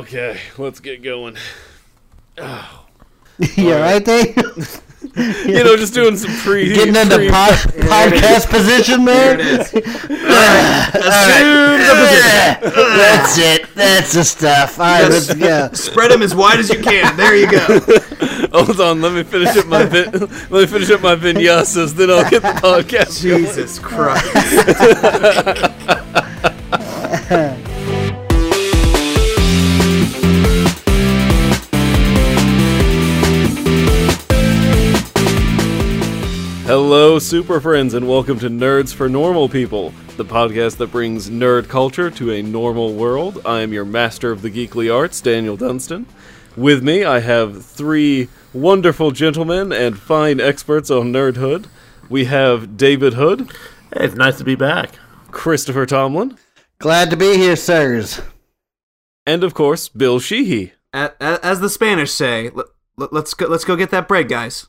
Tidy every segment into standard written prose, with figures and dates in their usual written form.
Okay, let's get going. Oh. You alright, Dave? You know, just doing some getting into podcast position, man. There it is. Assume the position. That's it. That's the stuff. All right, let's go. Spread them as wide as you can. There you go. Hold on. Let me finish up my vinyasas. Then I'll get the podcast. Jesus Christ. Hello, Super Friends, and welcome to Nerds for Normal People, the podcast that brings nerd culture to a normal world. I am your master of the geekly arts, Daniel Dunstan. With me, I have three wonderful gentlemen and fine experts on nerdhood. We have David Hood. Hey, it's nice to be back. Christopher Tomlin. Glad to be here, sirs. And, of course, Bill Sheehy. As the Spanish say, let's go get that bread, guys.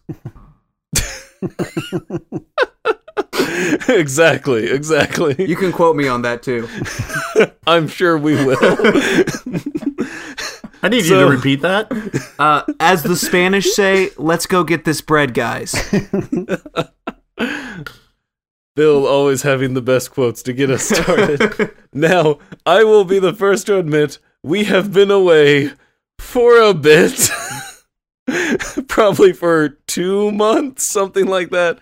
Exactly. You can quote me on that too. I'm sure we will. I need you to repeat that. As the Spanish say, let's go get this bread, guys. Bill always having the best quotes to get us started. Now, I will be the first to admit we have been away for a bit. Probably for 2 months, something like that.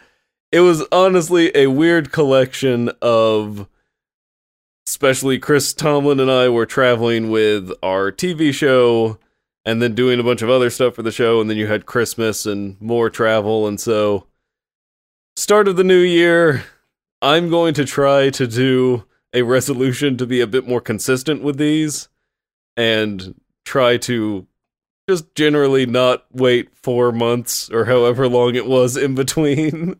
It was honestly a weird collection of, especially Chris Tomlin and I were traveling with our TV show and then doing a bunch of other stuff for the show. And then you had Christmas and more travel. And so start of the new year, I'm going to try to do a resolution to be a bit more consistent with these and try to just generally not wait 4 months or however long it was in between.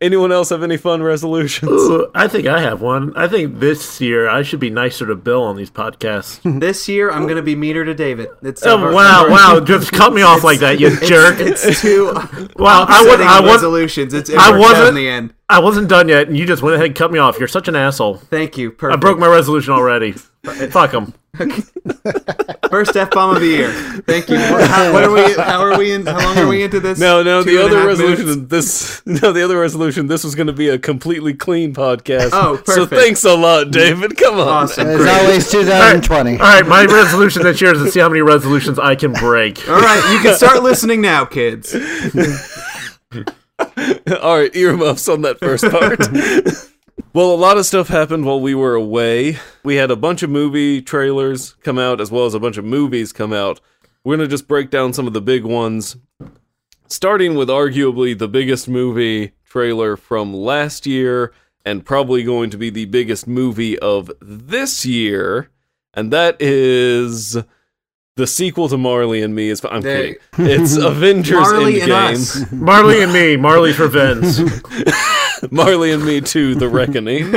Anyone else have any fun resolutions? Ooh, I think I have one. I think this year I should be nicer to Bill on these podcasts. This year I'm going to be meaner to David. It's wow. Just cut me off like that, you jerk. It's too well, I resolutions. It's I wasn't in the end. I wasn't done yet, and you just went ahead and cut me off. You're such an asshole. Thank you. Perfect. I broke my resolution already. Fuck him. Okay. First F-bomb of the year. Thank you. How long are we into this? No, the other resolution, this was going to be a completely clean podcast. Oh, perfect. So thanks a lot, David. Come on. Awesome. As always, 2020. All right, my resolution this year is to see how many resolutions I can break. All right, you can start listening now, kids. All right, earmuffs on that first part. Well, a lot of stuff happened while we were away. We had a bunch of movie trailers come out, as well as a bunch of movies come out. We're going to just break down some of the big ones, starting with arguably the biggest movie trailer from last year, and probably going to be the biggest movie of this year, and that is the sequel to Marley and Me. I'm kidding. It's Avengers Endgame. Marley and Me, Marley's Revenge. Marley and Me 2, The Reckoning.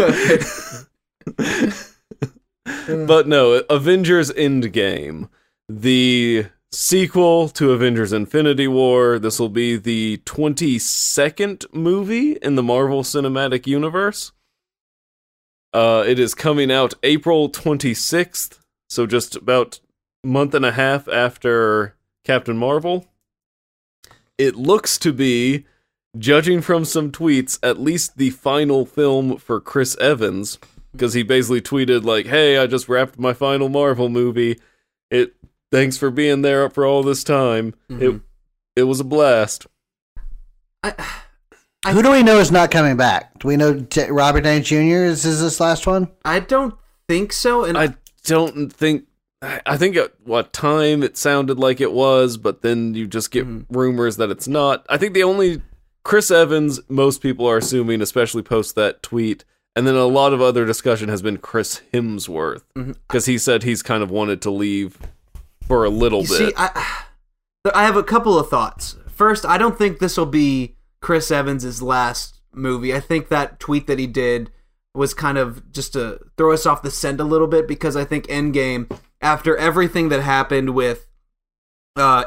But no, Avengers Endgame, the sequel to Avengers Infinity War. This will be the 22nd movie in the Marvel Cinematic Universe. It is coming out April 26th, so just about a month and a half after Captain Marvel. It looks to be, judging from some tweets, at least the final film for Chris Evans, because he basically tweeted like, "Hey, I just wrapped my final Marvel movie. Thanks for being there for all this time. Mm-hmm. It was a blast." Who do we know is not coming back? Do we know Robert Downey Jr. is this last one? I don't think so, and I don't think. I think at what time it sounded like it was, but then you just get rumors that it's not. I think the only Chris Evans, most people are assuming, especially post that tweet, and then a lot of other discussion has been Chris Hemsworth, because he said he's kind of wanted to leave for a little bit. See, I have a couple of thoughts. First, I don't think this will be Chris Evans' last movie. I think that tweet that he did was kind of just to throw us off the scent a little bit, because I think Endgame, after everything that happened with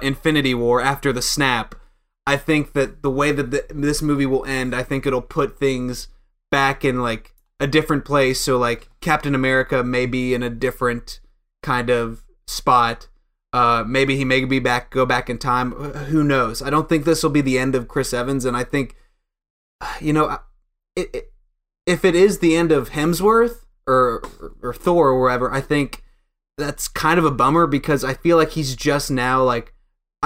Infinity War, after the snap, I think that the way that this movie will end, I think it'll put things back in, like, a different place. So, like, Captain America may be in a different kind of spot. Maybe he may be back, go back in time. Who knows? I don't think this will be the end of Chris Evans, and I think, you know, if it is the end of Hemsworth or Thor or wherever, I think that's kind of a bummer, because I feel like he's just now like,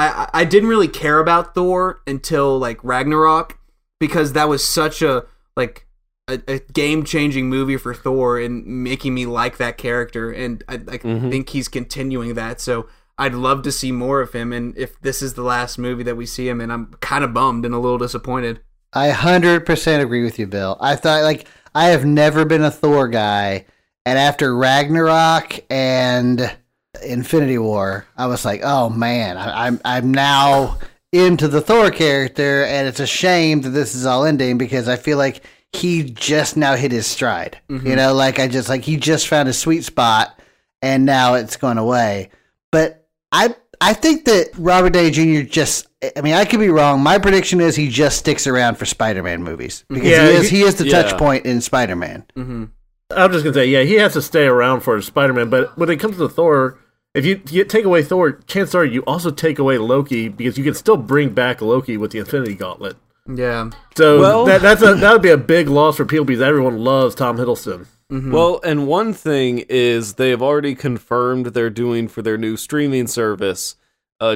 I didn't really care about Thor until like Ragnarok, because that was such a like a game-changing movie for Thor and making me like that character, and I think he's continuing that. So I'd love to see more of him, and if this is the last movie that we see him in, I'm kind of bummed and a little disappointed. I 100% agree with you, Bill. I thought, like, I have never been a Thor guy, and after Ragnarok and Infinity War, I was like, oh man, I'm now into the Thor character, and it's a shame that this is all ending, because I feel like he just now hit his stride. Mm-hmm. You know, like, I just, like, he just found a sweet spot, and now it's gone away. But I think that Robert Downey Jr. just, I mean, I could be wrong. My prediction is he just sticks around for Spider-Man movies, because he is the touch point in Spider-Man. Mm-hmm. I'm just going to say, yeah, he has to stay around for Spider-Man, but when it comes to Thor, if you take away Thor, chances are you also take away Loki, because you can still bring back Loki with the Infinity Gauntlet. Yeah. So that would be a big loss for people, because everyone loves Tom Hiddleston. Mm-hmm. Well, and one thing is they have already confirmed they're doing for their new streaming service,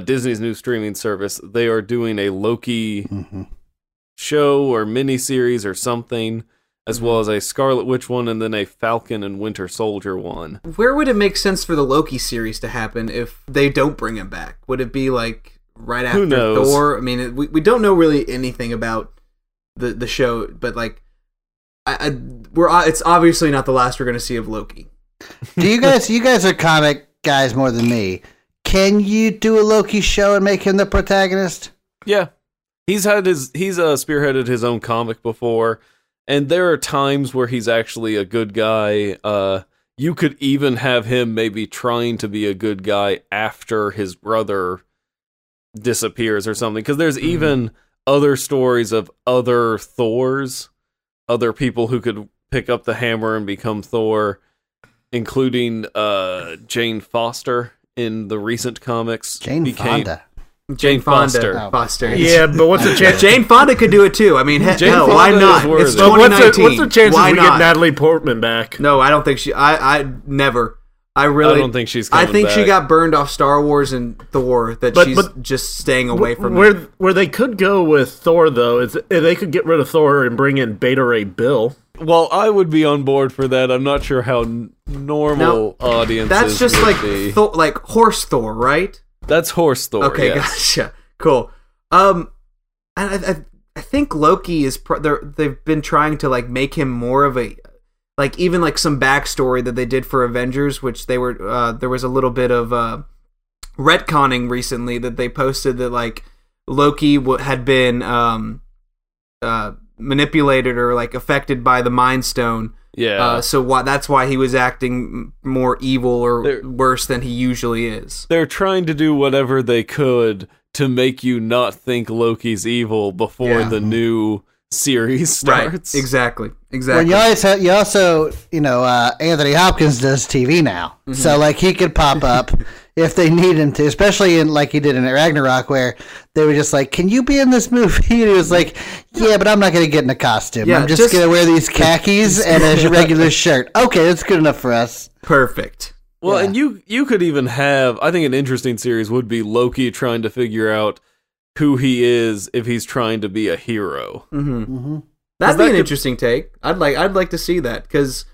Disney's new streaming service, they are doing a Loki show or miniseries or something, as well as a Scarlet Witch one, and then a Falcon and Winter Soldier one. Where would it make sense for the Loki series to happen if they don't bring him back? Would it be like right after Thor? I mean, we don't know really anything about the show, but like, it's obviously not the last we're going to see of Loki. Do you guys? You guys are comic guys more than me. Can you do a Loki show and make him the protagonist? Yeah, he's spearheaded his own comic before, and there are times where he's actually a good guy. You could even have him maybe trying to be a good guy after his brother disappears or something, because there's even other stories of other Thors, other people who could pick up the hammer and become Thor, including Jane Foster in the recent comics. Jane Foster. Yeah, but what's the chance? Jane Fonda could do it too. I mean, Fonda, why not? It's 2019. What's the chances we get Natalie Portman back? No, I don't think she. I never. I don't think she's coming back. I think she got burned off Star Wars and Thor, she's just staying away from it. Where they could go with Thor, though, is they could get rid of Thor and bring in Beta Ray Bill. Well, I would be on board for that. I'm not sure how normal audiences that's just would like be. Like Horse Thor, right? That's Horse Thor, okay, yes. Gotcha. Cool. I think Loki is... they've been trying to like make him more of a... Like, even, like, some backstory that they did for Avengers, which they were, there was a little bit of retconning recently that they posted that, like, Loki had been manipulated or, like, affected by the Mind Stone. Yeah. That's why he was acting more evil or worse than he usually is. They're trying to do whatever they could to make you not think Loki's evil before the new series starts. Right, exactly. Well, you also Anthony Hopkins does TV now, so like he could pop up if they need him to, especially in like he did in Ragnarok, where they were just like, "Can you be in this movie?" And he was like, "Yeah, but I'm not going to get in a costume. Yeah, I'm just going to wear these khakis and a regular shirt. Okay, that's good enough for us. Perfect." Well, and you could even have, I think an interesting series would be Loki trying to figure out who he is if he's trying to be a hero. That'd be an interesting take. I'd like to see that, because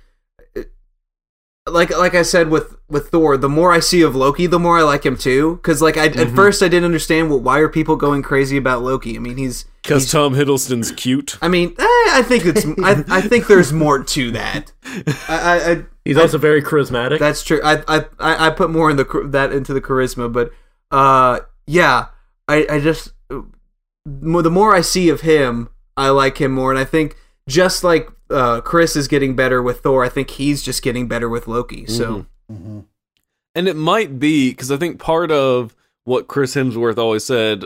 like I said with Thor, the more I see of Loki, the more I like him too, because like at first I didn't understand why are people going crazy about Loki. I mean, he's because Tom Hiddleston's cute. I mean, I think it's I think there's more to that. He's also very charismatic. That's true. I put more in into the charisma, but I just, the more I see of him, I like him more. And I think just like Chris is getting better with Thor, I think he's just getting better with Loki. So, and it might be, because I think part of what Chris Hemsworth always said,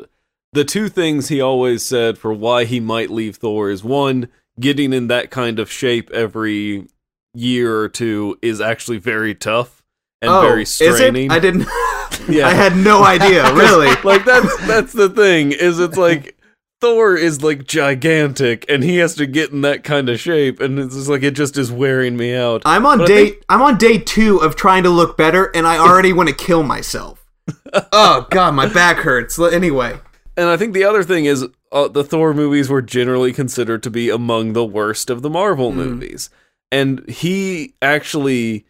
the two things he always said for why he might leave Thor is, one, getting in that kind of shape every year or two is actually very tough. and very straining. Is it? I didn't. Yeah. I had no idea. Really, like that's the thing. Is it's like Thor is like gigantic, and he has to get in that kind of shape, and it's just like it just is wearing me out. I'm on day 2 of trying to look better, and I already want to kill myself. Oh God, my back hurts. Anyway. And I think the other thing is the Thor movies were generally considered to be among the worst of the Marvel movies. And he actually,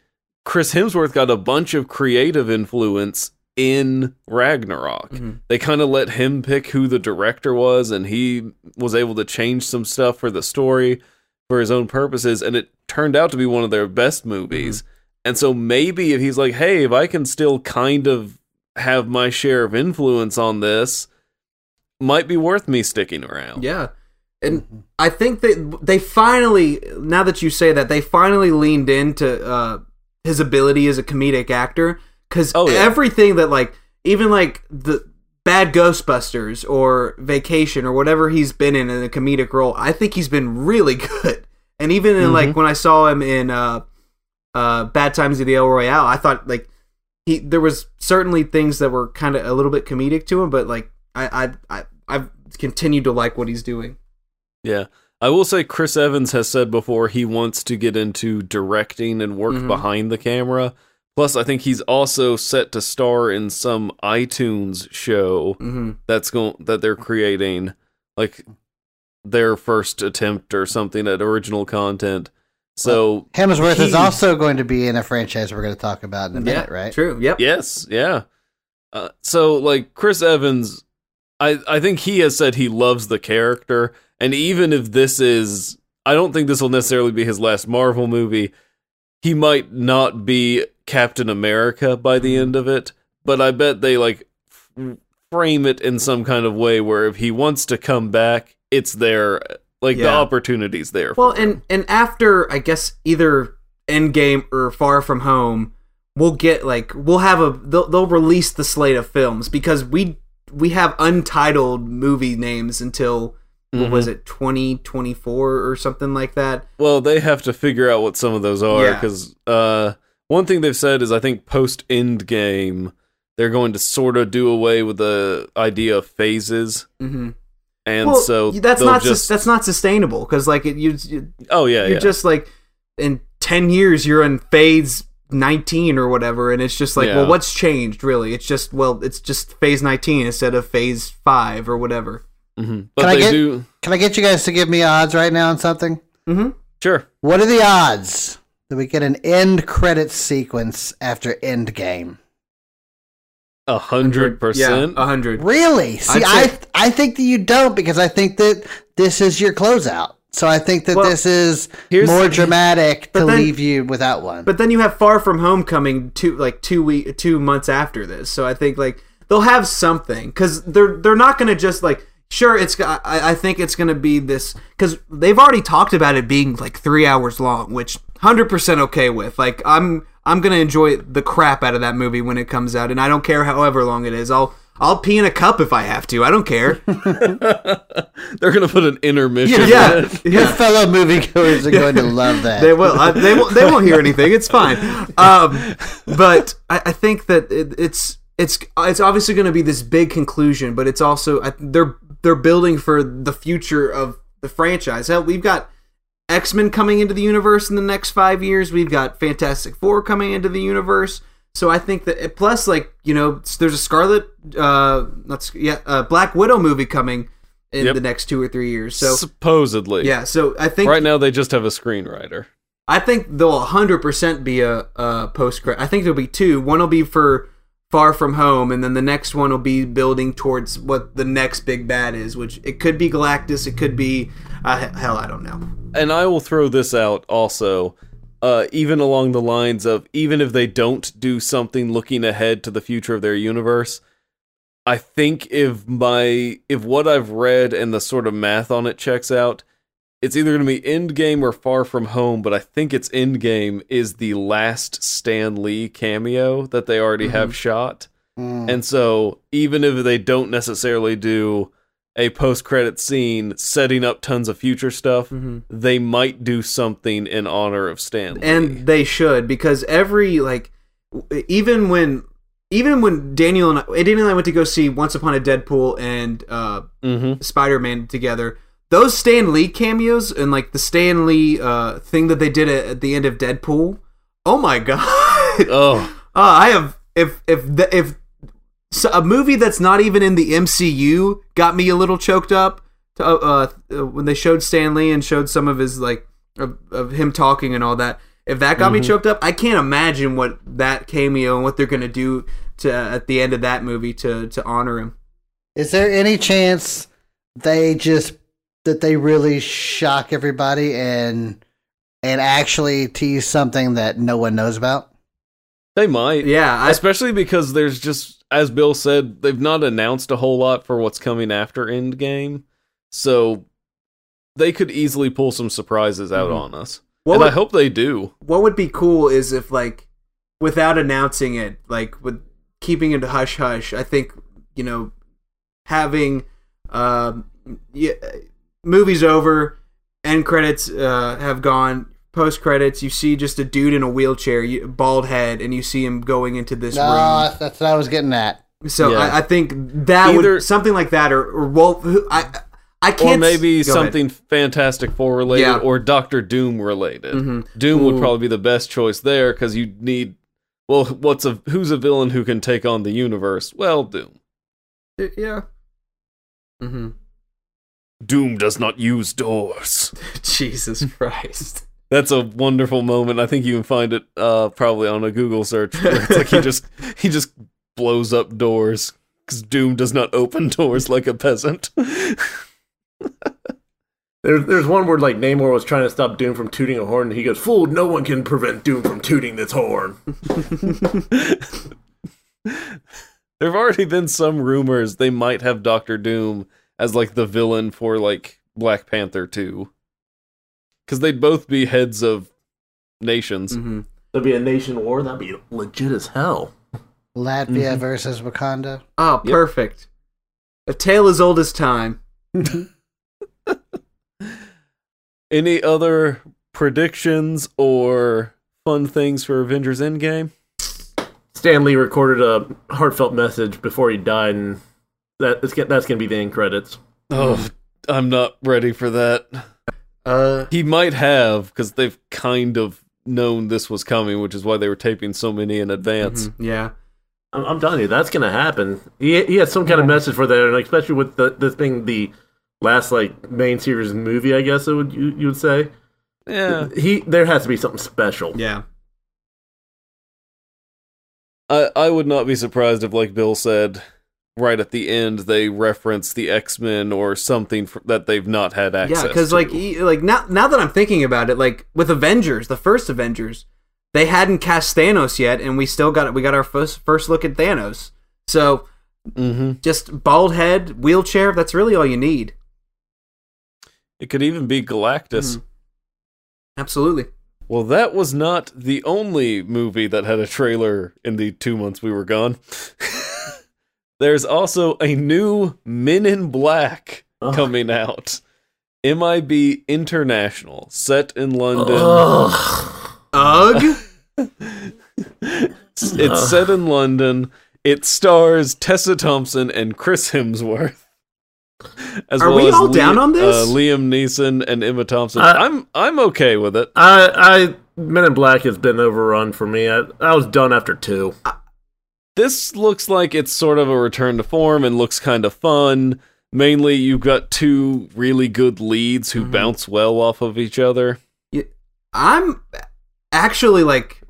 Chris Hemsworth got a bunch of creative influence in Ragnarok. They kind of let him pick who the director was, and he was able to change some stuff for the story for his own purposes. And it turned out to be one of their best movies. And so maybe if he's like, hey, if I can still kind of have my share of influence on this, might be worth me sticking around. Yeah. And I think that they finally, now that you say that, they finally leaned into his ability as a comedic actor. Because everything that, like, even like the Bad Ghostbusters or Vacation or whatever he's been in a comedic role, I think he's been really good. And even in like when I saw him in Bad Times at the El Royale, I thought like there was certainly things that were kind of a little bit comedic to him, but like I've continued to like what he's doing. Yeah. I will say Chris Evans has said before he wants to get into directing and work behind the camera. Plus, I think he's also set to star in some iTunes show that they're creating, like their first attempt or something at original content. So well, Hemsworth is also going to be in a franchise we're going to talk about in a minute, right? True. Yep. Yes. Yeah. So like Chris Evans, I think he has said he loves the character. And even if this is, I don't think this will necessarily be his last Marvel movie. He might not be Captain America by the end of it, but I bet they like frame it in some kind of way where if he wants to come back, it's there. Like the opportunity's there. Well, and after I guess either Endgame or Far From Home, we'll get like they'll release the slate of films because we have untitled movie names until. What was it, 2024 or something like that? Well, they have to figure out what some of those are, because one thing they've said is I think post-Endgame, they're going to sort of do away with the idea of phases. And well, so that's not sustainable, because like you're just like, in 10 years, you're in phase 19 or whatever, and it's just like, well, what's changed, really? It's just phase 19 instead of phase 5 or whatever. But can I get you guys to give me odds right now on something? Sure. What are the odds that we get an end credits sequence after Endgame? 100%? 100. Really? See, I think that you don't, because I think that this is your closeout. So I think that this is more dramatic to leave you without one. But then you have Far From Home coming 2 months after this. So I think like they'll have something, because they're not going to just like. Sure, I think it's going to be this, because they've already talked about it being like 3 hours long, which 100% okay with. Like, I'm going to enjoy the crap out of that movie when it comes out, and I don't care however long it is. I'll pee in a cup if I have to. I don't care. They're going to put an intermission. Yeah. Your fellow moviegoers are going to love that. They will. They won't hear anything. It's fine. But I think that it's obviously going to be this big conclusion, but it's also they're building for the future of the franchise. Hell, we've got X-Men coming into the universe in the next 5 years. We've got Fantastic Four coming into the universe. So I think that, plus, like, you know, there's a Black Widow movie coming in the next 2 or 3 years. So supposedly. Yeah, so I think... Right now they just have a screenwriter. I think there'll 100% be a post-credit. I think there'll be two. One will be for... Far From Home, and then the next one will be building towards what the next big bad is, which it could be Galactus, it could be hell, I don't know. And I will throw this out also, even along the lines of, even if they don't do something looking ahead to the future of their universe, I think if what I've read and the sort of math on it checks out, it's either going to be Endgame or Far From Home, but I think it's Endgame is the last Stan Lee cameo that they already have shot. And so even if they don't necessarily do a post-credit scene setting up tons of future stuff, they might do something in honor of Stan Lee. And they should, because every, like, even when Daniel and I went to go see Once Upon a Deadpool and Spider-Man together, those Stan Lee cameos and like the Stan Lee thing that they did at the end of Deadpool. Oh my god! If a movie that's not even in the MCU got me a little choked up to, when they showed Stan Lee and showed some of his like of him talking and all that. If that got me choked up, I can't imagine what that cameo and what they're gonna do to at the end of that movie to honor him. Is there any chance they really shock everybody and actually tease something that no one knows about? They might. Yeah. Especially because there's just, as Bill said, they've not announced a whole lot for what's coming after Endgame. So they could easily pull some surprises out on us. I hope they do. What would be cool is if, like, without announcing it, like, with keeping it hush-hush, I think, you know, having... movies over, end credits have gone, post credits, you see just a dude in a wheelchair, bald head, and you see him going into this room. That's what I was getting at. So yeah. I think that would, something like that, or Wolf, I can't. Or maybe something ahead. Fantastic Four related, or Doctor Doom related. Doom would probably be the best choice there, because you need, well, who's a villain who can take on the universe? Well, Doom. Yeah. Doom does not use doors. Jesus Christ. That's a wonderful moment. I think you can find it probably on a Google search. It's like he just blows up doors because Doom does not open doors like a peasant. There's one word like Namor was trying to stop Doom from tooting a horn, and he goes, "Fool, no one can prevent Doom from tooting this horn." There have already been some rumors they might have Doctor Doom as, like, the villain for, like, Black Panther 2. Because they'd both be heads of nations. There'd be a nation war. That'd be legit as hell. Latvia versus Wakanda. Oh, perfect. Yep. A tale as old as time. Any other predictions or fun things for Avengers Endgame? Stan Lee recorded a heartfelt message before he died, and that's going to be the end credits. Oh, I'm not ready for that. He might have, because they've kind of known this was coming, which is why they were taping so many in advance. Yeah. I'm telling you, that's going to happen. He has some kind of message for that, and especially with this being the last, like, main series movie, I guess you would say. Yeah. There has to be something special. Yeah. I would not be surprised if, like Bill said... right at the end, they reference the X-Men or something that they've not had access to. Yeah, because now that I'm thinking about it, like with Avengers, the first Avengers, they hadn't cast Thanos yet, and we still got it. We got our first look at Thanos. So, just bald head, wheelchair. That's really all you need. It could even be Galactus. Absolutely. Well, that was not the only movie that had a trailer in the 2 months we were gone. There's also a new Men in Black coming out. MIB International, set in London. It's set in London. It stars Tessa Thompson and Chris Hemsworth. Are we all down on this? Liam Neeson and Emma Thompson. I'm okay with it. Men in Black has been overrun for me. I was done after 2. This looks like it's sort of a return to form and looks kind of fun. Mainly, you've got two really good leads who bounce well off of each other. I'm actually, like,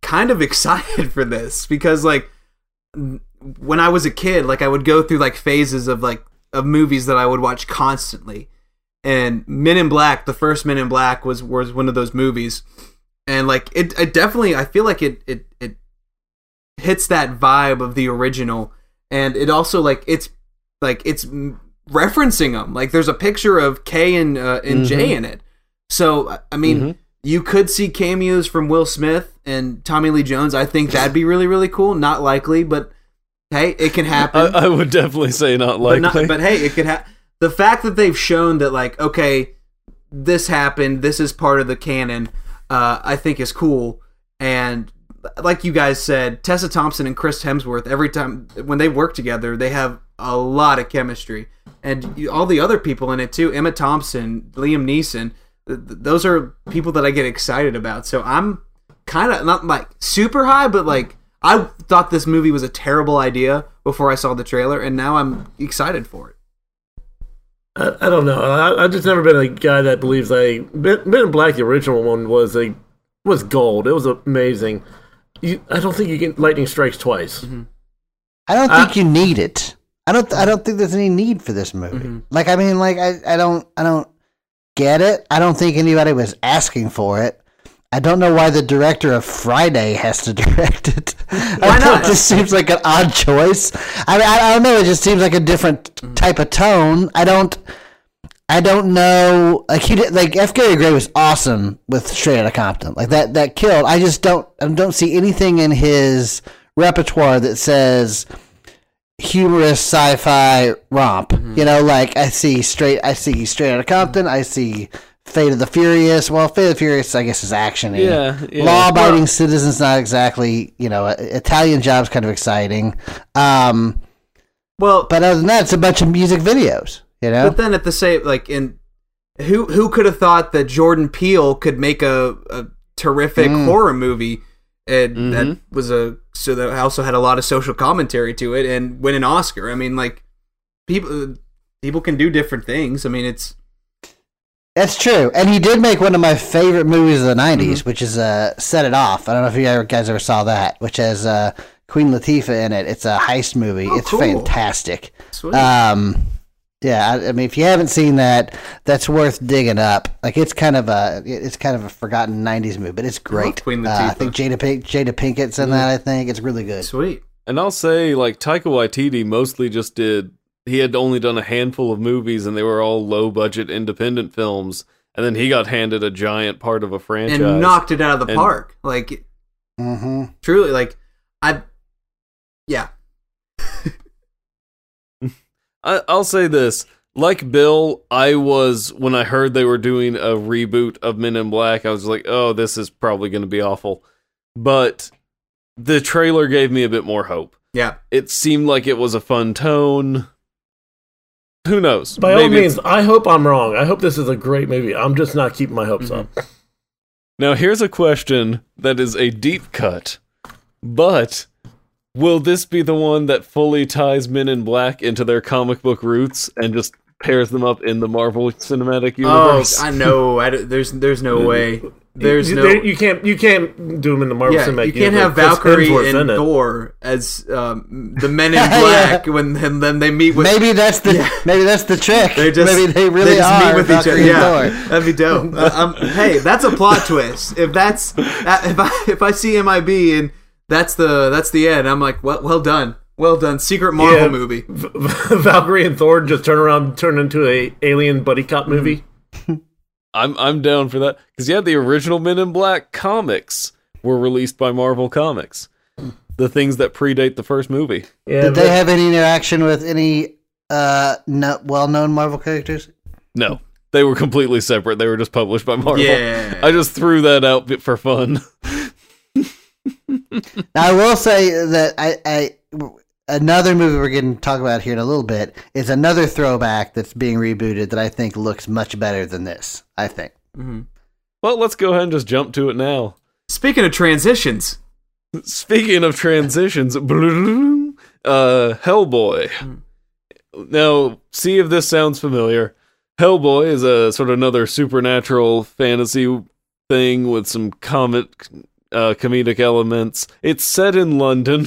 kind of excited for this because, like, when I was a kid, like, I would go through, like, phases of movies that I would watch constantly. And Men in Black, the first Men in Black was one of those movies. And, like, it definitely, I feel like it hits that vibe of the original, and it also it's referencing them. Like there's a picture of Kay and Jay in it. So I mean, you could see cameos from Will Smith and Tommy Lee Jones. I think that'd be really really cool. Not likely, but hey, it can happen. I would definitely say not likely. But hey, it could happen. The fact that they've shown that like okay, this happened. This is part of the canon. I think is cool and. like you guys said, Tessa Thompson and Chris Hemsworth, every time when they work together, they have a lot of chemistry. And all the other people in it too, Emma Thompson, Liam Neeson, those are people that I get excited about. So I'm kind of not like super high, but like I thought this movie was a terrible idea before I saw the trailer, and now I'm excited for it. I don't know. I've just never been a guy that believes like Men in Black, the original one, was gold. It was amazing. I don't think you can lightning strikes twice. Mm-hmm. I don't think you need it. I don't think there's any need for this movie. Mm-hmm. Like, I mean, like I don't get it. I don't think anybody was asking for it. I don't know why the director of Friday has to direct it. Why not? It just seems like an odd choice. I mean, I don't know. It just seems like a different type of tone. I don't know. Like he did, like F. Gary Gray was awesome with Straight Outta Compton. Like that killed. I just don't see anything in his repertoire that says humorous sci-fi romp. Mm-hmm. You know, like I see Straight Outta Compton. I see Fate of the Furious. Well, Fate of the Furious, I guess, is action-y. Yeah. Law-abiding citizens, not exactly, you know, Italian Job's kind of exciting. But other than that, it's a bunch of music videos, you know? But then at the same, like, who could have thought that Jordan Peele could make a terrific horror movie? And that was so that also had a lot of social commentary to it and win an Oscar. I mean, like, people can do different things. I mean, it's... That's true, and he did make one of my favorite movies of the 90s, which is Set It Off. I don't know if you guys ever saw that, which has Queen Latifah in it. It's a heist movie. Oh, it's cool. Fantastic. Sweet. I mean, if you haven't seen that, that's worth digging up. Like, it's kind of a forgotten 90s movie, but it's great. Queen Latifah. I think Jada Pinkett's in that, I think. It's really good. Sweet. And I'll say, like, Taika Waititi mostly just did... He had only done a handful of movies, and they were all low-budget independent films. And then he got handed a giant part of a franchise and knocked it out of the park. Like, truly, like I'll say this: like Bill, I was when I heard they were doing a reboot of Men in Black, I was like, "Oh, this is probably going to be awful." But the trailer gave me a bit more hope. Yeah, it seemed like it was a fun tone. Who knows? By all means, I hope I'm wrong. I hope this is a great movie. I'm just not keeping my hopes up. Now, here's a question that is a deep cut, but will this be the one that fully ties Men in Black into their comic book roots and just pairs them up in the Marvel Cinematic Universe? Oh, I know. There's no way. You can't do them in the Marvel Cinematic Universe. You can't have Valkyrie and Thor as the Men in Black when they meet with... Maybe that's the trick. Maybe they really meet with Valkyrie each other. Yeah, that'd be dope. Hey, that's a plot twist. If I see MIB and that's the end, I'm like, well done. Well done. Secret Marvel movie. Valkyrie and Thor just turn around and turn into an alien buddy cop movie. I'm down for that. Because, the original Men in Black comics were released by Marvel Comics. The things that predate the first movie. Yeah, did they have any interaction with any well-known Marvel characters? No. They were completely separate. They were just published by Marvel. Yeah. I just threw that out for fun. Now, I will say that another movie we're going to talk about here in a little bit is another throwback that's being rebooted that I think looks much better than this, I think. Mm-hmm. Well, let's go ahead and just jump to it now. Speaking of transitions, Hellboy. Mm-hmm. Now, see if this sounds familiar. Hellboy is a sort of another supernatural fantasy thing with some comedic elements. It's set in London.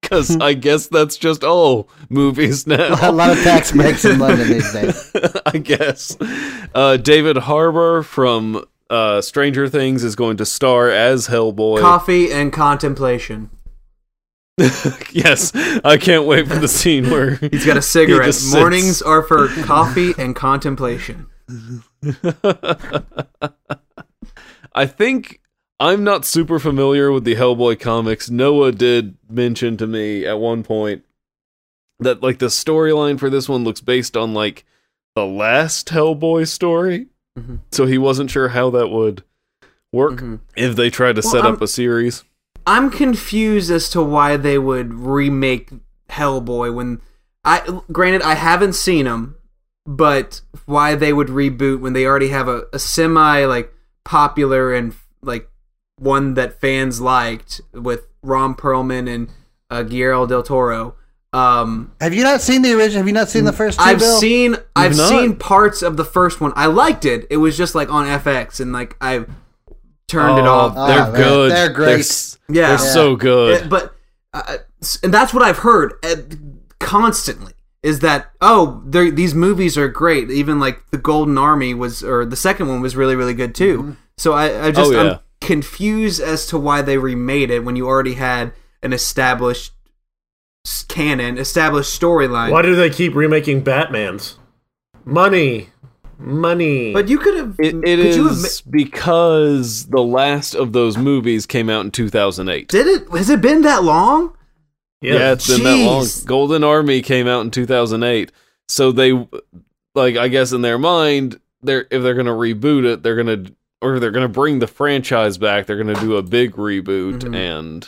Because I guess that's just all movies now. A lot of tax breaks in London these days. I guess. David Harbour from Stranger Things is going to star as Hellboy. Coffee and contemplation. Yes, I can't wait for the scene where... He's got a cigarette. Mornings are for coffee and contemplation. I think... I'm not super familiar with the Hellboy comics. Noah did mention to me at one point that, like, the storyline for this one looks based on, like, the last Hellboy story. Mm-hmm. So he wasn't sure how that would work if they tried to set up a series. I'm confused as to why they would remake Hellboy when I haven't seen him, but why they would reboot when they already have a semi like popular and like one that fans liked with Ron Perlman and Guillermo del Toro. Have you not seen the original? Have you not seen the first two, Bill? I've seen parts of the first one. I liked it. It was just like on FX and like I've turned it off. They're good. They're great. They're so good. And that's what I've heard constantly is that, these movies are great. Even like the Golden Army or the second one was really, really good too. Mm-hmm. So I'm confused as to why they remade it when you already had an established canon, established storyline. Why do they keep remaking Batman's? Money. But you could have... because the last of those movies came out in 2008. Did it? Has it been that long? Yeah, it's been that long. Golden Army came out in 2008. So they, like, I guess in their mind, if they're going to reboot it, they're going to bring the franchise back, they're going to do a big reboot and...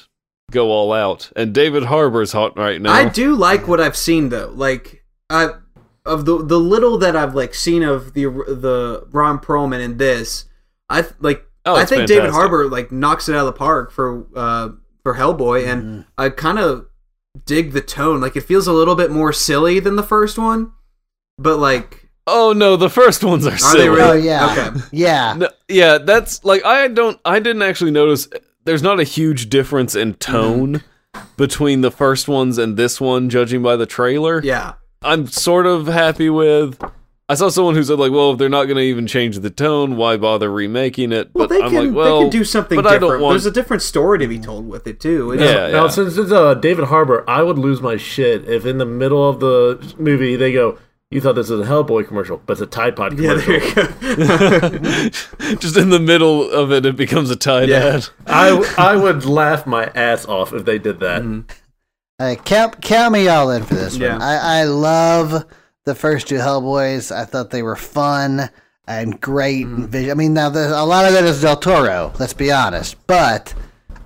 go all out. And David Harbour's hot right now. I do like what I've seen though. Like of the little that I've like seen of the Ron Perlman in this, I think fantastic. David Harbour like knocks it out of the park for Hellboy, and I kind of dig the tone. Like it feels a little bit more silly than the first one, but like the first ones are silly. They really? Oh yeah. Okay. Yeah. No, yeah, that's like I didn't actually notice. There's not a huge difference in tone between the first ones and this one, judging by the trailer. Yeah. I'm sort of happy with... I saw someone who said, like, well, if they're not going to even change the tone, why bother remaking it? Well, they can do something different. There's a different story to be told with it, too. Now, since it's David Harbour, I would lose my shit if in the middle of the movie they go... You thought this was a Hellboy commercial, but it's a Tide Pod commercial. Yeah, there you go. Just in the middle of it, it becomes a Tide ad. I would laugh my ass off if they did that. Count me all in for this one. I love the first two Hellboys. I thought they were fun and great. I mean, now a lot of that is Del Toro, let's be honest. But,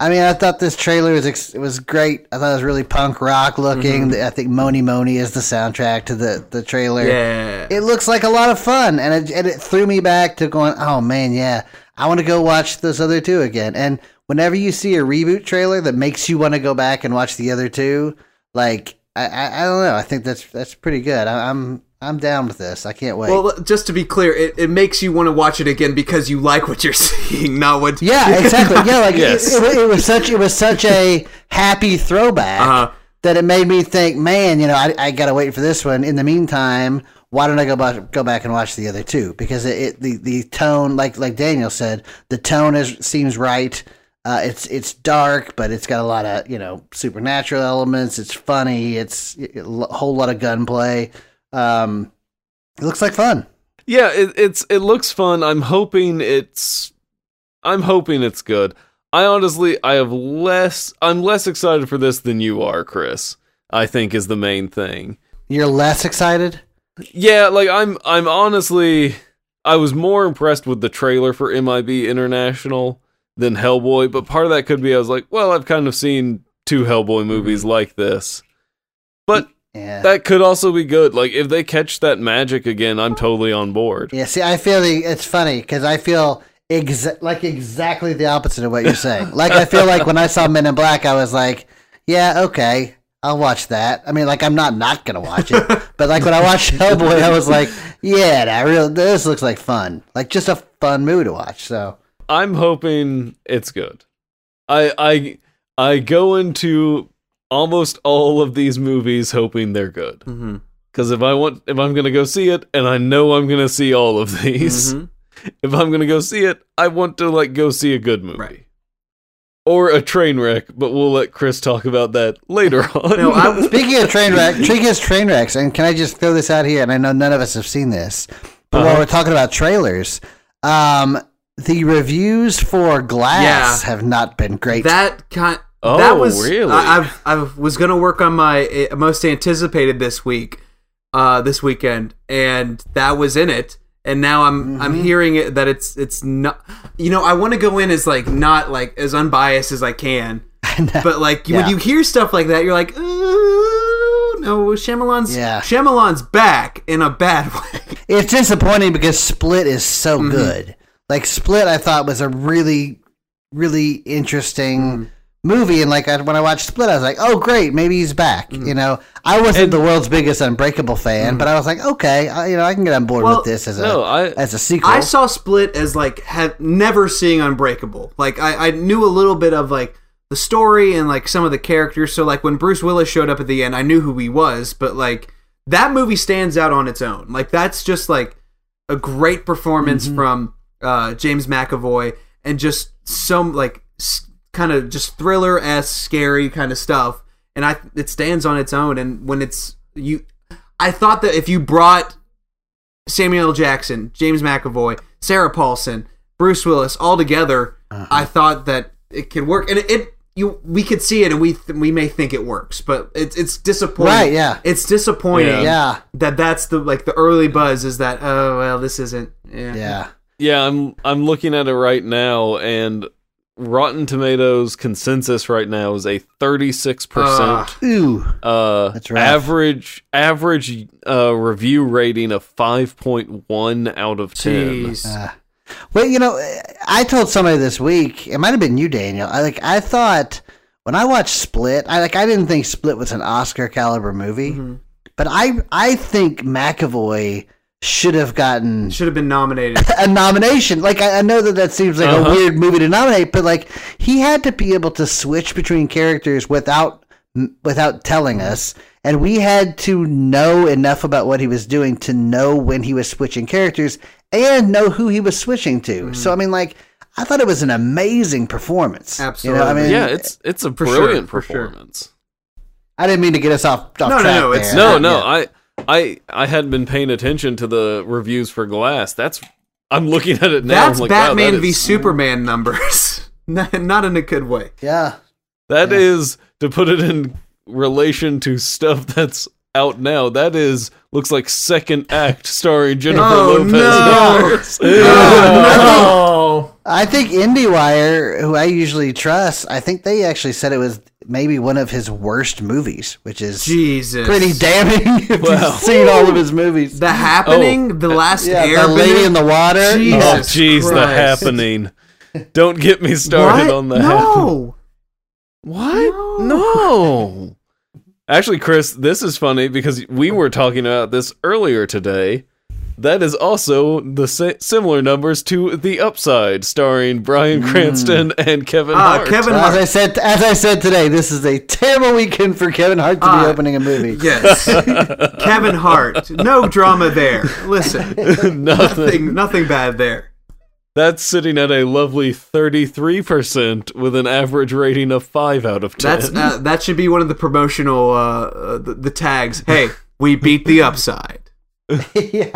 I mean, I thought this trailer was great. I thought it was really punk rock looking. I think Moni Moni is the soundtrack to the trailer. Yeah. It looks like a lot of fun, and it threw me back to going, oh, man, yeah. I want to go watch those other two again. And whenever you see a reboot trailer that makes you want to go back and watch the other two, like, I don't know. I think that's pretty good. I'm down with this. I can't wait. Well, just to be clear, it makes you want to watch it again because you like what you're seeing, not what. Yeah, exactly. Yeah, like it was such a happy throwback that it made me think, man, you know, I gotta wait for this one. In the meantime, why don't I go back and watch the other two? Because the tone, like Daniel said, the tone seems right. It's dark, but it's got a lot of, you know, supernatural elements. It's funny. It's a whole lot of gunplay. It looks like fun. Yeah, it looks fun. I'm hoping it's good. I'm less excited for this than you are, Chris, I think is the main thing. You're less excited? Yeah, like I'm honestly, I was more impressed with the trailer for MIB International than Hellboy, but part of that could be I was like, well, I've kind of seen two Hellboy movies like this. But yeah. That could also be good. Like, if they catch that magic again, I'm totally on board. Yeah, see, I feel it's funny, because I feel exactly the opposite of what you're saying. Like, I feel like when I saw Men in Black, I was like, yeah, okay, I'll watch that. I mean, like, I'm not going to watch it. But, like, when I watched Hellboy, I was like, yeah, this looks like fun. Like, just a fun movie to watch, so. I'm hoping it's good. I go into... almost all of these movies hoping they're good. Because if I'm going to go see it, and I know I'm going to see all of these, if I'm going to go see it, I want to like go see a good movie. Right. Or a train wreck, but we'll let Chris talk about that later on. No, train wrecks, and can I just throw this out here, and I know none of us have seen this, but while we're talking about trailers, the reviews for Glass have not been great. Really? I was going to work on my most anticipated this weekend, and that was in it. And now I'm hearing it that it's not, you know, I want to go in as like not like as unbiased as I can, but like when you hear stuff like that, you're like, ooh, no, Shyamalan's back in a bad way. It's disappointing because Split is so good. Like Split, I thought was a really, really interesting movie, and like when I watched Split, I was like, "Oh, great, maybe he's back." You know, I wasn't the world's biggest Unbreakable fan, but I was like, "Okay, I can get on board with this as a sequel." I saw Split as like never seeing Unbreakable. Like I knew a little bit of like the story and like some of the characters. So like when Bruce Willis showed up at the end, I knew who he was. But like that movie stands out on its own. Like that's just like a great performance from James McAvoy and just some like. Kind of just thriller-esque, scary kind of stuff, and it stands on its own. And when I thought that if you brought Samuel L. Jackson, James McAvoy, Sarah Paulson, Bruce Willis all together, I thought that it could work. And we could see it, and we may think it works, but it's disappointing. Right? Yeah, it's disappointing. Yeah, that's the like the early buzz is that this isn't. Yeah. I'm looking at it right now, and. Rotten Tomatoes consensus right now is a 36% average review rating of 5.1 out of 10. Well, you know, I told somebody this week, it might have been you, Daniel. I thought when I watched Split, I didn't think Split was an Oscar caliber movie, but I think McAvoy should have been nominated a nomination. Like I know that seems like a weird movie to nominate, but like he had to be able to switch between characters without telling us, and we had to know enough about what he was doing to know when he was switching characters and know who he was switching to. So I mean, like I thought it was an amazing performance. Absolutely, you know, I mean, yeah, it's a brilliant performance. Sure. I didn't mean to get us off track. I hadn't been paying attention to the reviews for Glass. I'm looking at it now. That's like, Batman v Superman numbers. Not in a good way. Yeah. That is, to put it in relation to stuff that's out now, that is, looks like Second Act starring Jennifer Lopez. No. I think IndieWire, who I usually trust, I think they actually said it was maybe one of his worst movies, which is pretty damning if you've seen all of his movies. The Happening, The Last Airbender. The Lady in the Water. The Happening. Don't get me started on The Happening. What? No. Actually, Chris, this is funny because we were talking about this earlier today. That is also the similar numbers to The Upside, starring Bryan Cranston and Kevin Hart. Kevin Hart. As I said today, this is a terrible weekend for Kevin Hart to be opening a movie. Yes, Kevin Hart. No drama there. Listen, nothing bad there. That's sitting at a lovely 33% with an average rating of 5 out of 10. That should be one of the promotional the tags. Hey, we beat The Upside. Yeah,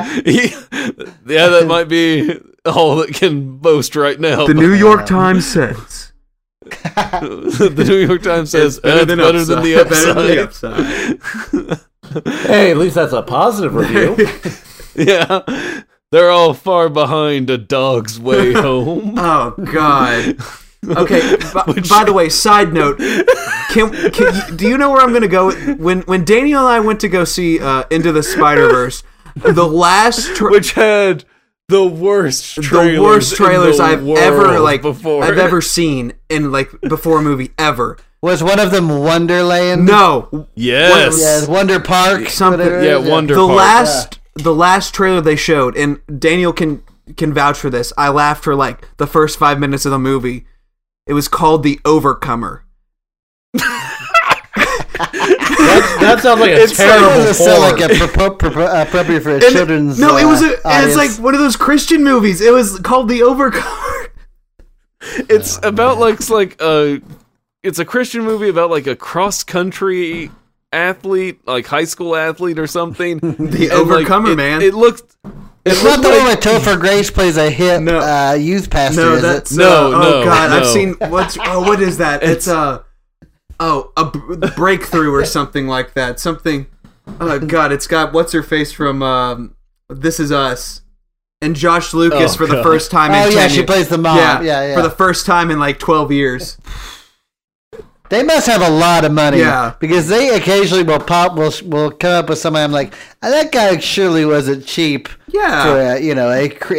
that might be all that can boast right now. The New York Times says. The New York Times says it's better than The Upside. Hey, at least that's a positive review. Yeah, they're all far behind A Dog's Way Home. Oh God. Okay. By the way, side note, do you know where I'm going to go? When Daniel and I went to go see Into the Spider-Verse. The last which had the worst trailers I've ever seen in like before a movie ever. Was one of them Wonderland? No. Yes. Wonder Park. Something. Yeah, Wonder Park. The last trailer they showed, and Daniel can vouch for this. I laughed for like the first 5 minutes of the movie. It was called The Overcomer. That sounds like a terrible porn. Like appropriate for children's. No, it was it's like one of those Christian movies. It was called The Overcomer. It's about it's a Christian movie about like a cross country athlete, like high school athlete or something. The Overcomer, like, man. It looked. It's not the one where Topher Grace plays a hip youth pastor. No, that's is it? No. I've seen what is that? It's a breakthrough or something like that. Something. Oh God! It's got what's her face from This Is Us, and Josh Lucas for the first time in 10 years. She plays the mom. Yeah. For the first time in like 12 years. They must have a lot of money. Yeah. Because they occasionally will come up with somebody. I'm like, that guy surely wasn't cheap. Yeah. For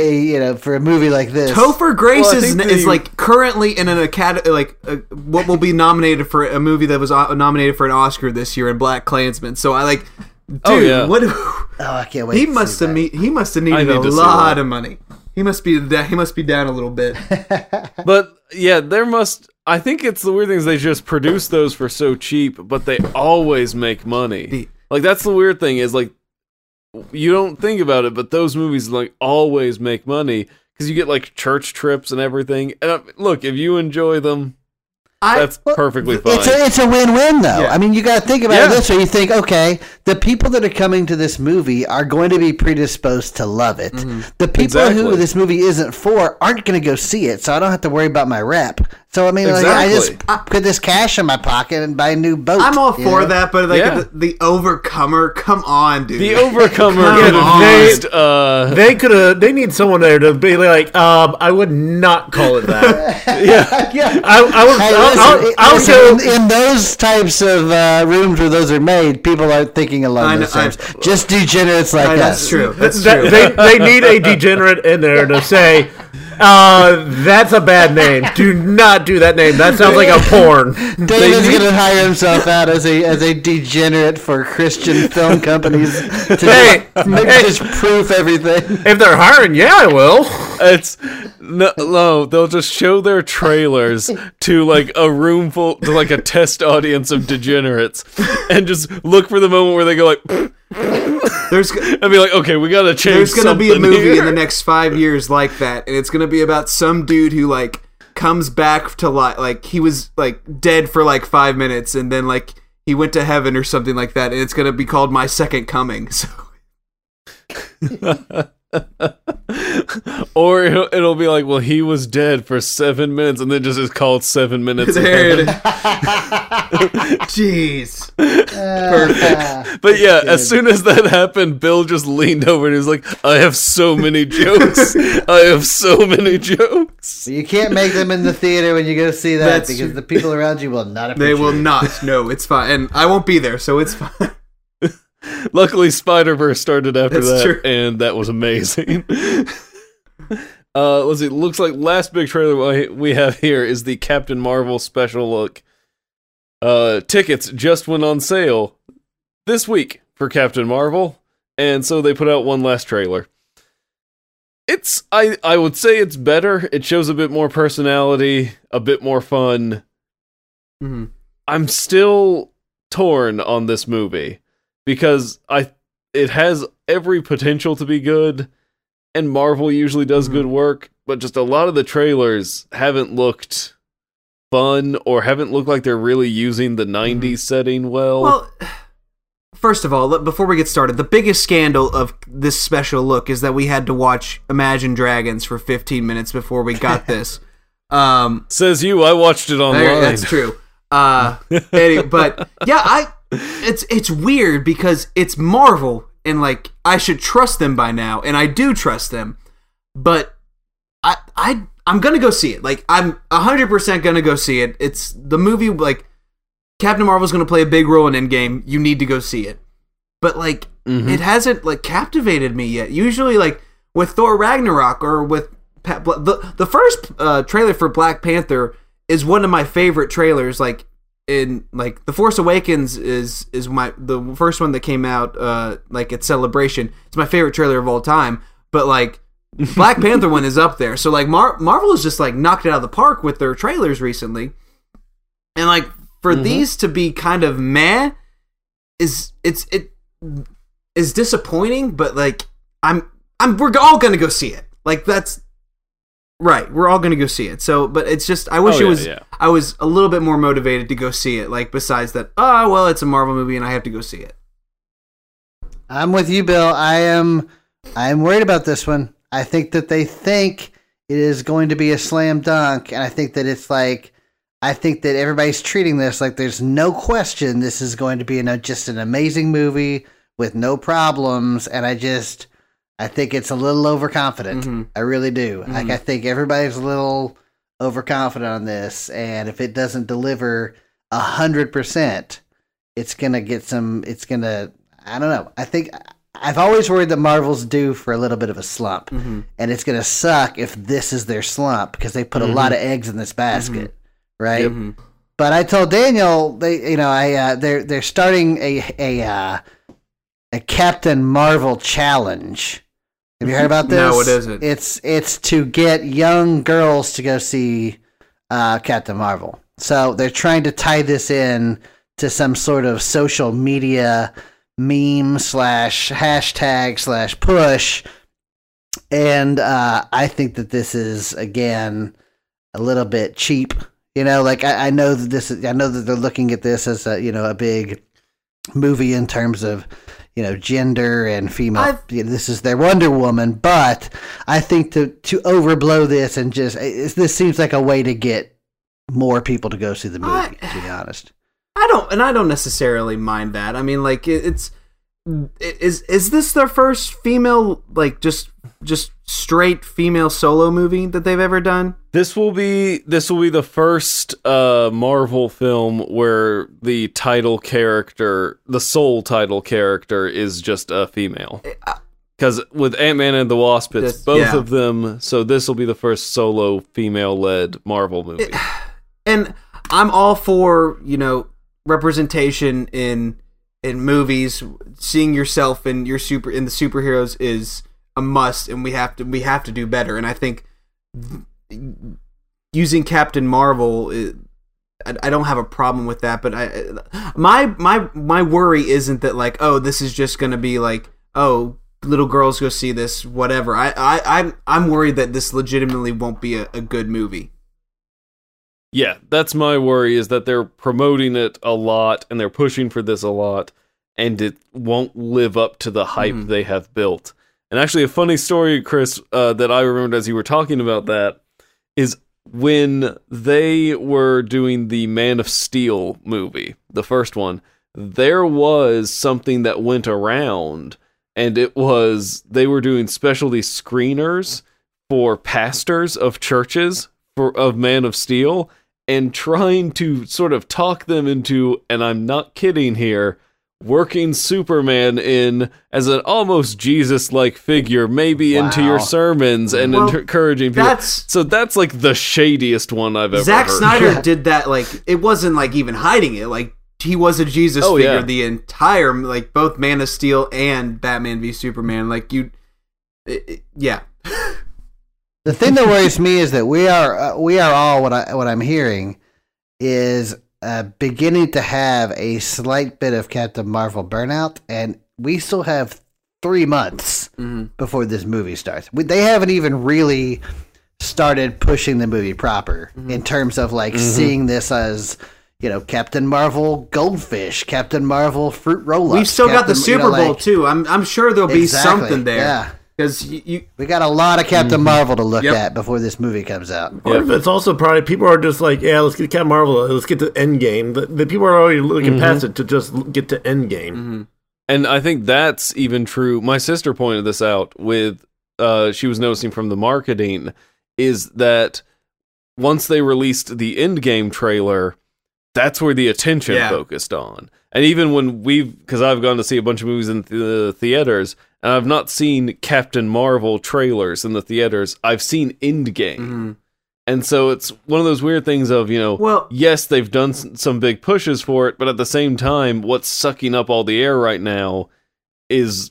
for a movie like this. Topher Grace is like currently in an academy, like what will be nominated for a movie that was nominated for an Oscar this year in BlacKkKlansman. So I like, dude, I can't wait. He must have needed a lot of money. He must be down a little bit. But yeah, I think it's the weird thing is they just produce those for so cheap, but they always make money. Like, that's the weird thing is, like, you don't think about it, but those movies, like, always make money because you get, like, church trips and everything. And look, if you enjoy them, that's perfectly fine. It's a win-win, though. Yeah. I mean, you got to think about it this way. You think, okay, the people that are coming to this movie are going to be predisposed to love it. Mm-hmm. The people who this movie isn't for aren't going to go see it, so I don't have to worry about my rep. So, I mean, like, I just put this cash in my pocket and buy a new boat. I'm all for that, but like the Overcomer, come on, dude. The Overcomer. They need someone there to be like, I would not call it that. In those types of rooms where those are made, people aren't thinking along those terms. Just degenerates like us. That's true. That's true. They need a degenerate in there to say, that's a bad name. Do not do that name. That sounds like a porn. David's going to hire himself out as a degenerate for Christian film companies to just proof everything. If they're hiring, I will. It's no, they'll just show their trailers to like a room full, to like a test audience of degenerates, and just look for the moment where they go like. I'd be like, okay, we gotta change. There's gonna be a movie in the next 5 years like that, and it's gonna be about some dude who like comes back to life, like he was like dead for like 5 minutes, and then like he went to heaven or something like that, and it's gonna be called My Second Coming. So. Or it'll be like, well, he was dead for 7 minutes, and then just is called 7 minutes. There it is. Jeez. Perfect. But yeah, as soon as that happened, Bill just leaned over and he was like, I have so many jokes. You can't make them in the theater when you go see that. That's because the people around you will not appreciate it. They will not. No, it's fine. And I won't be there, so it's fine. Luckily, Spider-Verse started after and that was amazing. Let's see. Looks like last big trailer we have here is the Captain Marvel special look. Tickets just went on sale this week for Captain Marvel, and so they put out one last trailer. It's I would say it's better. It shows a bit more personality, a bit more fun. Mm-hmm. I'm still torn on this movie. Because it has every potential to be good, and Marvel usually does good work, but just a lot of the trailers haven't looked fun or haven't looked like they're really using the 90s setting well. Well, first of all, before we get started, the biggest scandal of this special look is that we had to watch Imagine Dragons for 15 minutes before we got this. Says you, I watched it online. That's true. But yeah, it's weird because it's Marvel and like I should trust them by now, and I do trust them, but I'm gonna go see it. Like I'm 100% gonna go see it. It's the movie, like Captain Marvel's gonna play a big role in Endgame. You need to go see it, but like it hasn't like captivated me yet. Usually like with Thor Ragnarok or with the first trailer for Black Panther is one of my favorite trailers. Like. In like The Force Awakens is the first one that came out like at Celebration. It's my favorite trailer of all time. But like Black Panther one is up there. So like Marvel has just like knocked it out of the park with their trailers recently. And like for these to be kind of meh is disappointing. But like we're all gonna go see it. Like that's. Right, we're all going to go see it. So, but it's just I wish I was a little bit more motivated to go see it. Like besides that, it's a Marvel movie and I have to go see it. I'm with you, Bill. I am worried about this one. I think that they think it is going to be a slam dunk, and I think that it's like I think that everybody's treating this like there's no question this is going to be just an amazing movie with no problems, and I just I think it's a little overconfident. Mm-hmm. I really do. Mm-hmm. Like, I think everybody's a little overconfident on this, and if it doesn't deliver 100%, it's gonna get some. It's gonna. I don't know. I think I've always worried that Marvel's due for a little bit of a slump, mm-hmm. and it's gonna suck if this is their slump because they put mm-hmm. a lot of eggs in this basket, mm-hmm. right? Mm-hmm. But I told Daniel, they're starting a Captain Marvel challenge. Have you heard about this? No, it isn't. It's to get young girls to go see Captain Marvel. So they're trying to tie this in to some sort of social media meme slash hashtag slash push. And I think that this is, again, a little bit cheap. You know, like I know that this is, I know that they're looking at this as a big movie in terms of, gender and female. This is their Wonder Woman, but I think to overblow this and this seems like a way to get more people to go see the movie. To be honest, I don't necessarily mind that. I mean, like is this their first female, like just straight female solo movie that they've ever done? This will be the first Marvel film where the title character, the sole title character, is just a female. Because with Ant-Man and the Wasp, it's both of them. So this will be the first solo female-led Marvel movie. And I'm all for representation in movies. Seeing yourself in the superheroes is a must, and we have to do better. And I think using Captain Marvel, I don't have a problem with that. But my worry isn't that like, oh, this is just going to be like, oh, little girls go see this, whatever. I'm worried that this legitimately won't be a good movie. Yeah, that's my worry, is that they're promoting it a lot and they're pushing for this a lot, and it won't live up to the hype they have built. And actually, a funny story, Chris, that I remembered as you were talking about that, is when they were doing the Man of Steel movie, the first one, there was something that went around, and it was they were doing specialty screeners for pastors of churches of Man of Steel, and trying to sort of talk them into, and I'm not kidding here, working Superman in as an almost Jesus-like figure, maybe into your sermons and encouraging people. That's like the shadiest one I've ever heard. Zack Snyder did that, like, it wasn't like even hiding it. Like, he was a Jesus figure the entire, like, both Man of Steel and Batman v Superman. Like, yeah. The thing that worries me is that we are all, what I'm hearing is beginning to have a slight bit of Captain Marvel burnout, and we still have 3 months before this movie starts. They haven't even really started pushing the movie proper in terms of like seeing this as Captain Marvel Goldfish, Captain Marvel Fruit Roll-Ups. We've still got the Super Bowl too. I'm sure there'll be something there. Yeah. Because we got a lot of Captain Marvel to look at before this movie comes out. But it's also probably people are just like, yeah, let's get Captain Marvel, let's get to Endgame. The people are already looking past it to just get to Endgame. Mm-hmm. And I think that's even true. My sister pointed this out with she was noticing from the marketing, is that once they released the Endgame trailer, that's where the attention focused on. And even when because I've gone to see a bunch of movies in the theaters, and I've not seen Captain Marvel trailers in the theaters. I've seen Endgame. Mm-hmm. And so it's one of those weird things of, yes, they've done some big pushes for it, but at the same time, what's sucking up all the air right now is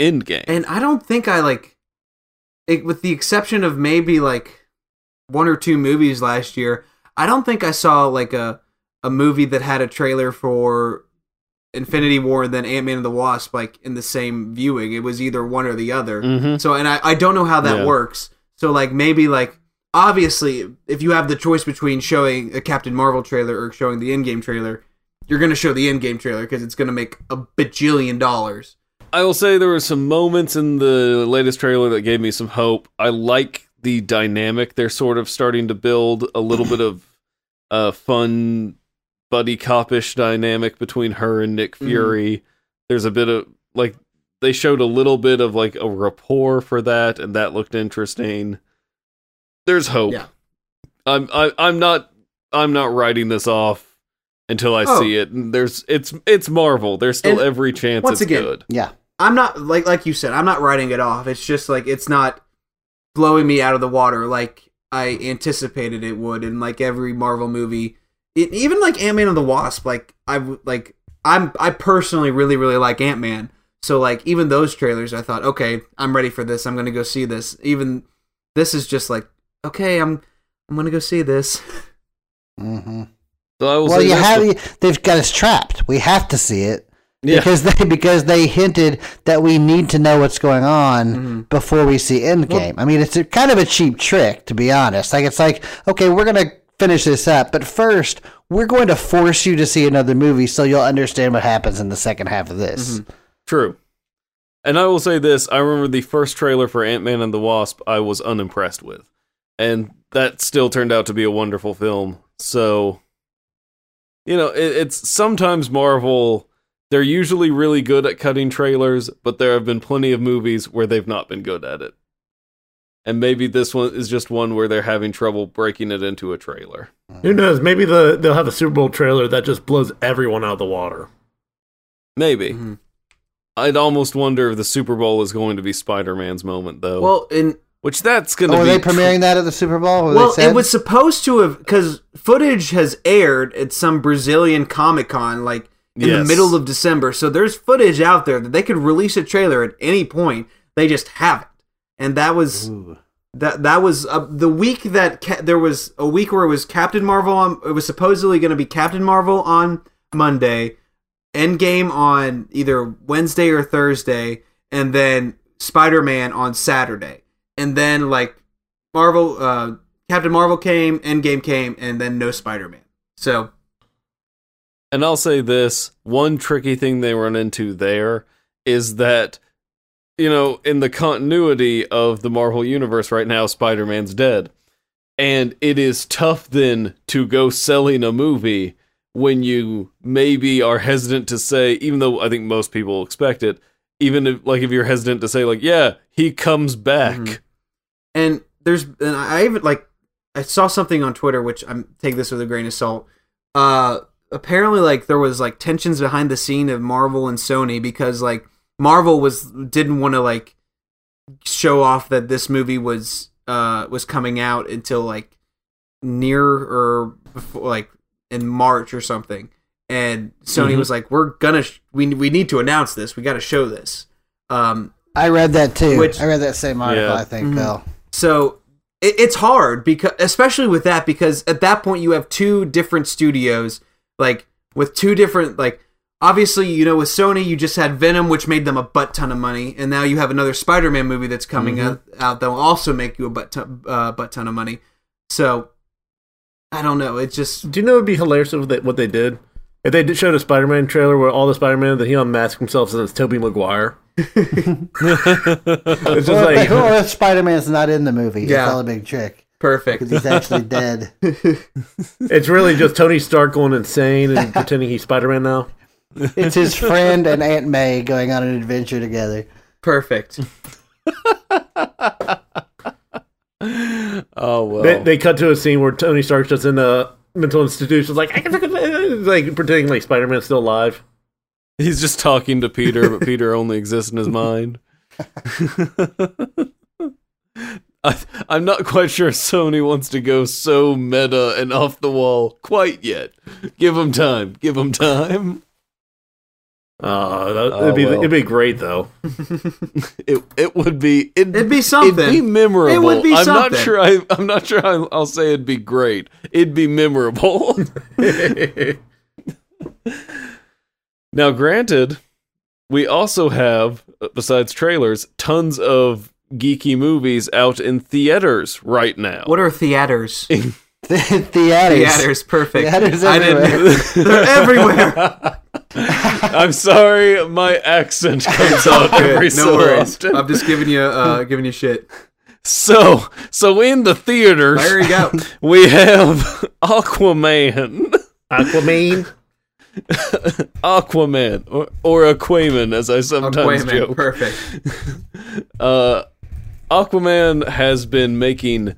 Endgame. And I don't think with the exception of maybe like one or two movies last year, I don't think I saw like a movie that had a trailer for Infinity War and then Ant-Man and the Wasp, like, in the same viewing. It was either one or the other. Mm-hmm. So, and I don't know how that works. So, like, maybe, like, obviously, if you have the choice between showing a Captain Marvel trailer or showing the Endgame trailer, you're going to show the Endgame trailer because it's going to make $1 bajillion. I will say there were some moments in the latest trailer that gave me some hope. I like the dynamic they're sort of starting to build, a little bit of fun buddy cop-ish dynamic between her and Nick Fury. There's a bit of like they showed a little bit of like a rapport for that, and that looked interesting. There's hope. Yeah. I'm not writing this off until I see it. And it's Marvel. There's still every chance once it's again, good. Yeah. I'm not like you said, I'm not writing it off. It's just like it's not blowing me out of the water like I anticipated it would, and like every Marvel movie, even like Ant-Man and the Wasp, I personally really like Ant-Man. So like even those trailers, I thought, okay, I'm ready for this. I'm going to go see this. Even this is just like, okay, I'm going to go see this. Mm-hmm. So I will say they've got us trapped. We have to see it. Yeah. Because they hinted that we need to know what's going on before we see Endgame. Well, I mean, it's kind of a cheap trick, to be honest. Like it's like, okay, we're going to finish this up, but first we're going to force you to see another movie so you'll understand what happens in the second half of this. Mm-hmm. True. And I will say this, I remember the first trailer for Ant-Man and the Wasp I was unimpressed with. And that still turned out to be a wonderful film. So, you know, it's sometimes Marvel, they're usually really good at cutting trailers, but there have been plenty of movies where they've not been good at it. And maybe this one is just one where they're having trouble breaking it into a trailer. Who knows? Maybe they'll have a Super Bowl trailer that just blows everyone out of the water. Maybe. Mm-hmm. I'd almost wonder if the Super Bowl is going to be Spider-Man's moment, though. Well, which that's going to be... Are they premiering that at the Super Bowl? Well, it was supposed to have... Because footage has aired at some Brazilian Comic-Con, like, in the middle of December. So there's footage out there that they could release a trailer at any point. They just haven't. And that was... the week that... there was a week where it was Captain Marvel on... It was supposedly going to be Captain Marvel on Monday... Endgame on either Wednesday or Thursday, and then Spider-Man on Saturday. And then, like, Marvel, Captain Marvel came, Endgame came, and then no Spider-Man. So. And I'll say this, one tricky thing they run into there is that, you know, in the continuity of the Marvel Universe right now, Spider-Man's dead. And it is tough then to go selling a movie when you maybe are hesitant to say, even though I think most people expect it, even if, like, if you're hesitant to say, like, yeah, he comes back. Mm-hmm. And I even, like, I saw something on Twitter, which I'm take this with a grain of salt. Apparently, like, there was, like, tensions behind the scene of Marvel and Sony because, like, Marvel didn't want to, like, show off that this movie was coming out until, like, near or before, like, in March or something, and Sony was like, "We're gonna, we need to announce this. We got to show this." I read that too. I read that same article. Yeah. I think Bill. So it's hard because, especially with that, because at that point you have two different studios, like with two different, like obviously you know with Sony you just had Venom, which made them a butt ton of money, and now you have another Spider-Man movie that's coming out that will also make you a butt ton of money. So. I don't know. It just... Do you know it would be hilarious what they did? If they showed a Spider-Man trailer where all the Spider-Man, that he unmasked himself as Tobey Maguire. It's just like... Or if Spider-Man's not in the movie. Yeah. It's all a big trick. Perfect. Because he's actually dead. It's really just Tony Stark going insane and pretending he's Spider-Man now. It's his friend and Aunt May going on an adventure together. Perfect. Oh well. They cut to a scene where Tony Stark's just in a mental institution, like pretending like Spider-Man's still alive. He's just talking to Peter, but Peter only exists in his mind. I'm not quite sure Sony wants to go so meta and off the wall quite yet. Give them time. Give them time. It'd be great though. It'd be something. It'd be memorable. It would be something. I'm not sure I'll say it'd be great. It'd be memorable. Now, granted, we also have, besides trailers, tons of geeky movies out in theaters right now. What are theaters? Theaters, perfect. Theaters everywhere. They're everywhere. I'm sorry, my accent comes out every often. I'm just giving you shit. So in the theaters, there you go. We have Aquaman. Aquaman, or Aquaman, as I sometimes joke. Perfect. Aquaman has been making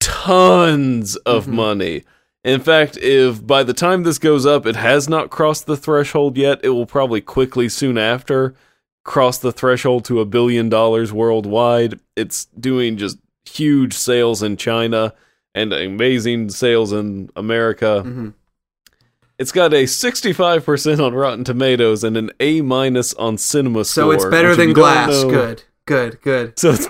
tons of money. In fact, if by the time this goes up, it has not crossed the threshold yet, it will probably quickly soon after cross the threshold to $1 billion worldwide. It's doing just huge sales in China and amazing sales in America. It's got a 65% on Rotten Tomatoes and an A- on CinemaScore. So it's better than Glass. Good, good, good. So it's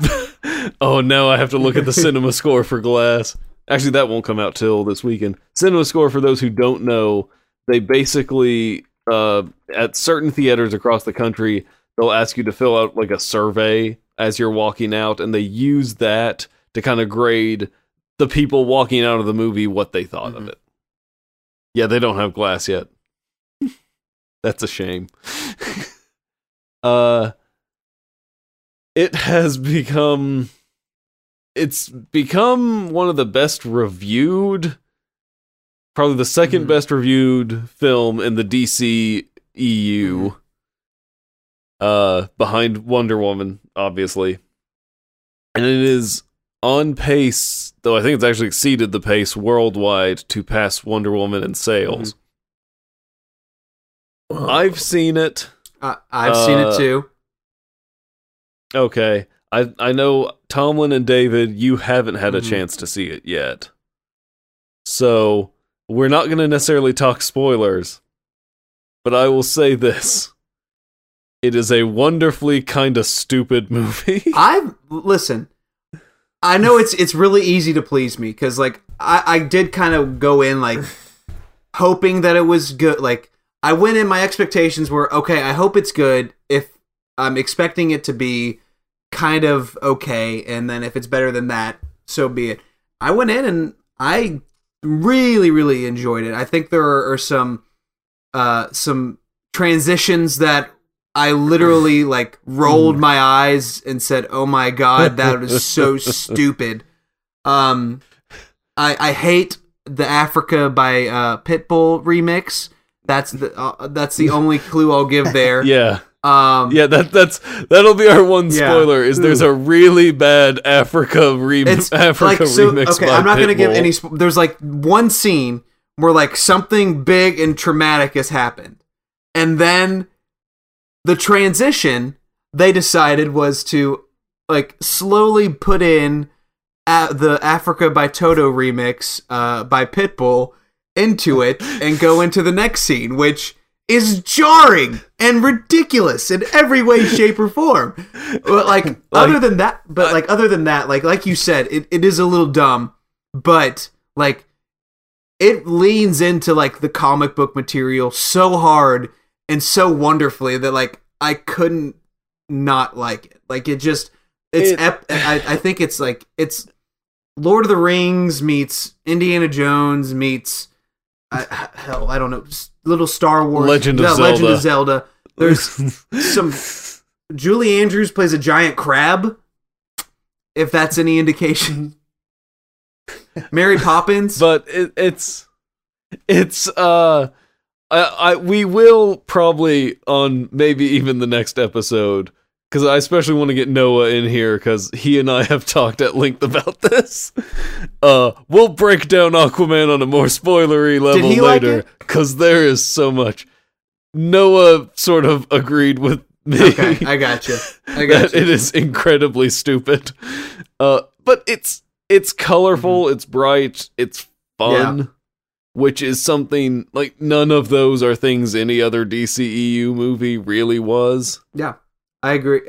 oh, now I have to look at the CinemaScore for Glass. Actually, that won't come out till this weekend. CinemaScore, for those who don't know, they basically, at certain theaters across the country, they'll ask you to fill out like a survey as you're walking out, and they use that to kind of grade the people walking out of the movie, what they thought of it. Yeah, they don't have Glass yet. That's a shame. It has become... It's become one of the best reviewed... Probably the second best reviewed film in the DC EU. Behind Wonder Woman, obviously. And it is... on pace, though I think it's actually exceeded the pace worldwide to pass Wonder Woman in sales. I've seen it. I've seen it too. Okay. I know, Tomlin and David, you haven't had a chance to see it yet. So, we're not going to necessarily talk spoilers. But I will say this. It is a wonderfully kind of stupid movie. Listen... I know it's really easy to please me, because like I did kind of go in like hoping that it was good. Like I went in, my expectations were, okay, I hope it's good. If I'm expecting it to be kind of okay, and then if it's better than that, so be it. I went in and I really, really enjoyed it. I think there are some transitions that I literally, like, rolled my eyes and said, oh my god, that is so stupid. I hate the Africa by Pitbull remix. That's the only clue I'll give there. Yeah. Yeah, that'll be our one spoiler, is there's a really bad Africa remix by Pitbull. I'm not going to give any... There's, like, one scene where, like, something big and traumatic has happened. And then... the transition they decided was to like slowly put in the Africa by Toto remix by Pitbull into it and go into the next scene, which is jarring and ridiculous in every way, shape, or form. But like other than that, like you said, it is a little dumb, but like it leans into like the comic book material so hard and so wonderfully that like I couldn't not like it. Like it just I think it's like it's Lord of the Rings meets Indiana Jones meets I don't know, little Star Wars, Legend of Zelda. There's some Julie Andrews plays a giant crab, if that's any indication. Mary Poppins, but it's we will probably, on maybe even the next episode, because I especially want to get Noah in here, because he and I have talked at length about this. We'll break down Aquaman on a more spoilery level later, because there is so much. Noah sort of agreed with me. Okay, I got you. It is incredibly stupid. But it's colorful, it's bright, it's fun. Yeah. Which is something, like, none of those are things any other DCEU movie really was. Yeah, I agree.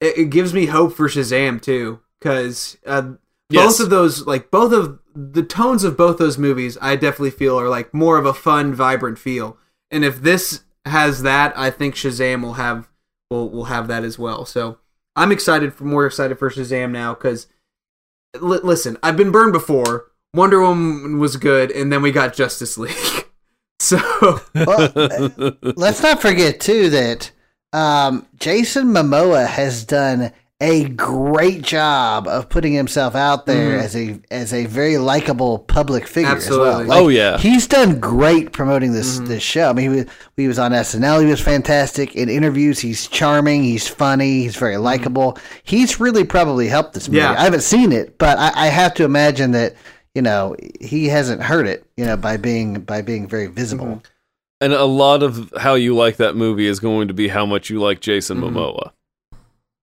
It gives me hope for Shazam, too, because both of those, like, both of the tones of both those movies, I definitely feel are, like, more of a fun, vibrant feel. And if this has that, I think Shazam will have that as well. So I'm more excited for Shazam now, because, listen, I've been burned before. Wonder Woman was good, and then we got Justice League. So let's not forget too that Jason Momoa has done a great job of putting himself out there as a very likable public figure. Absolutely. As well. Like, oh yeah, he's done great promoting this this show. I mean, he was on SNL. He was fantastic in interviews. He's charming. He's funny. He's very likable. He's really probably helped this movie. Yeah. I haven't seen it, but I have to imagine that he hasn't hurt it. By being very visible. Mm-hmm. And a lot of how you like that movie is going to be how much you like Jason Momoa.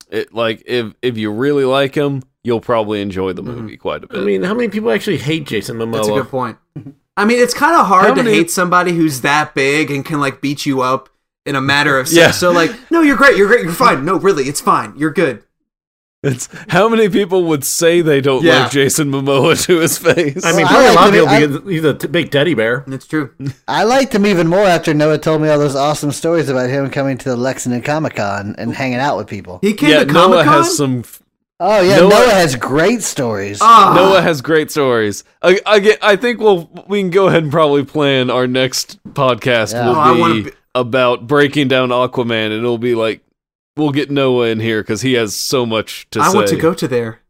It, like, if you really like him, you'll probably enjoy the movie quite a bit. I mean, how many people actually hate Jason Momoa? That's a good point. I mean, it's kind of hard to hate somebody who's that big and can, like, beat you up in a matter of seconds. So, like, no, you're great, you're fine. No, really, it's fine. You're good. It's how many people would say they don't love Jason Momoa to his face? I mean, probably a lot of people. He's a big teddy bear. That's true. I liked him even more after Noah told me all those awesome stories about him coming to the Lexington Comic-Con and hanging out with people. He came to Comic-Con? Noah has some... Oh, yeah, Noah has great stories. Noah has great stories. I think we can go ahead and probably plan our next podcast will be about breaking down Aquaman, and it'll be like, we'll get Noah in here because he has so much to say. I want to go to there.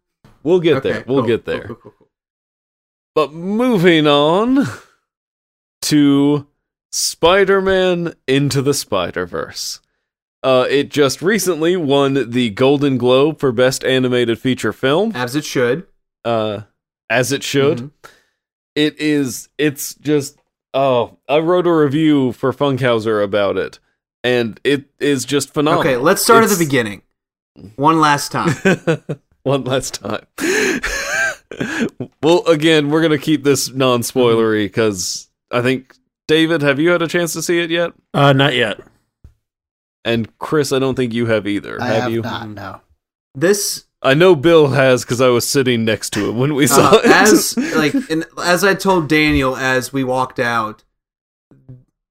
We'll get there. We'll get there. Cool. But moving on to Spider-Man Into the Spider-Verse. It just recently won the Golden Globe for Best Animated Feature Film. As it should. It is. It's just. Oh, I wrote a review for Funkhauser about it. And it is just phenomenal. Okay, let's start at the beginning. One last time. Well, again, we're going to keep this non-spoilery because I think, David, have you had a chance to see it yet? Not yet. And Chris, I don't think you have either. Have you? Not, no. I know Bill has because I was sitting next to him when we saw it. As I told Daniel as we walked out,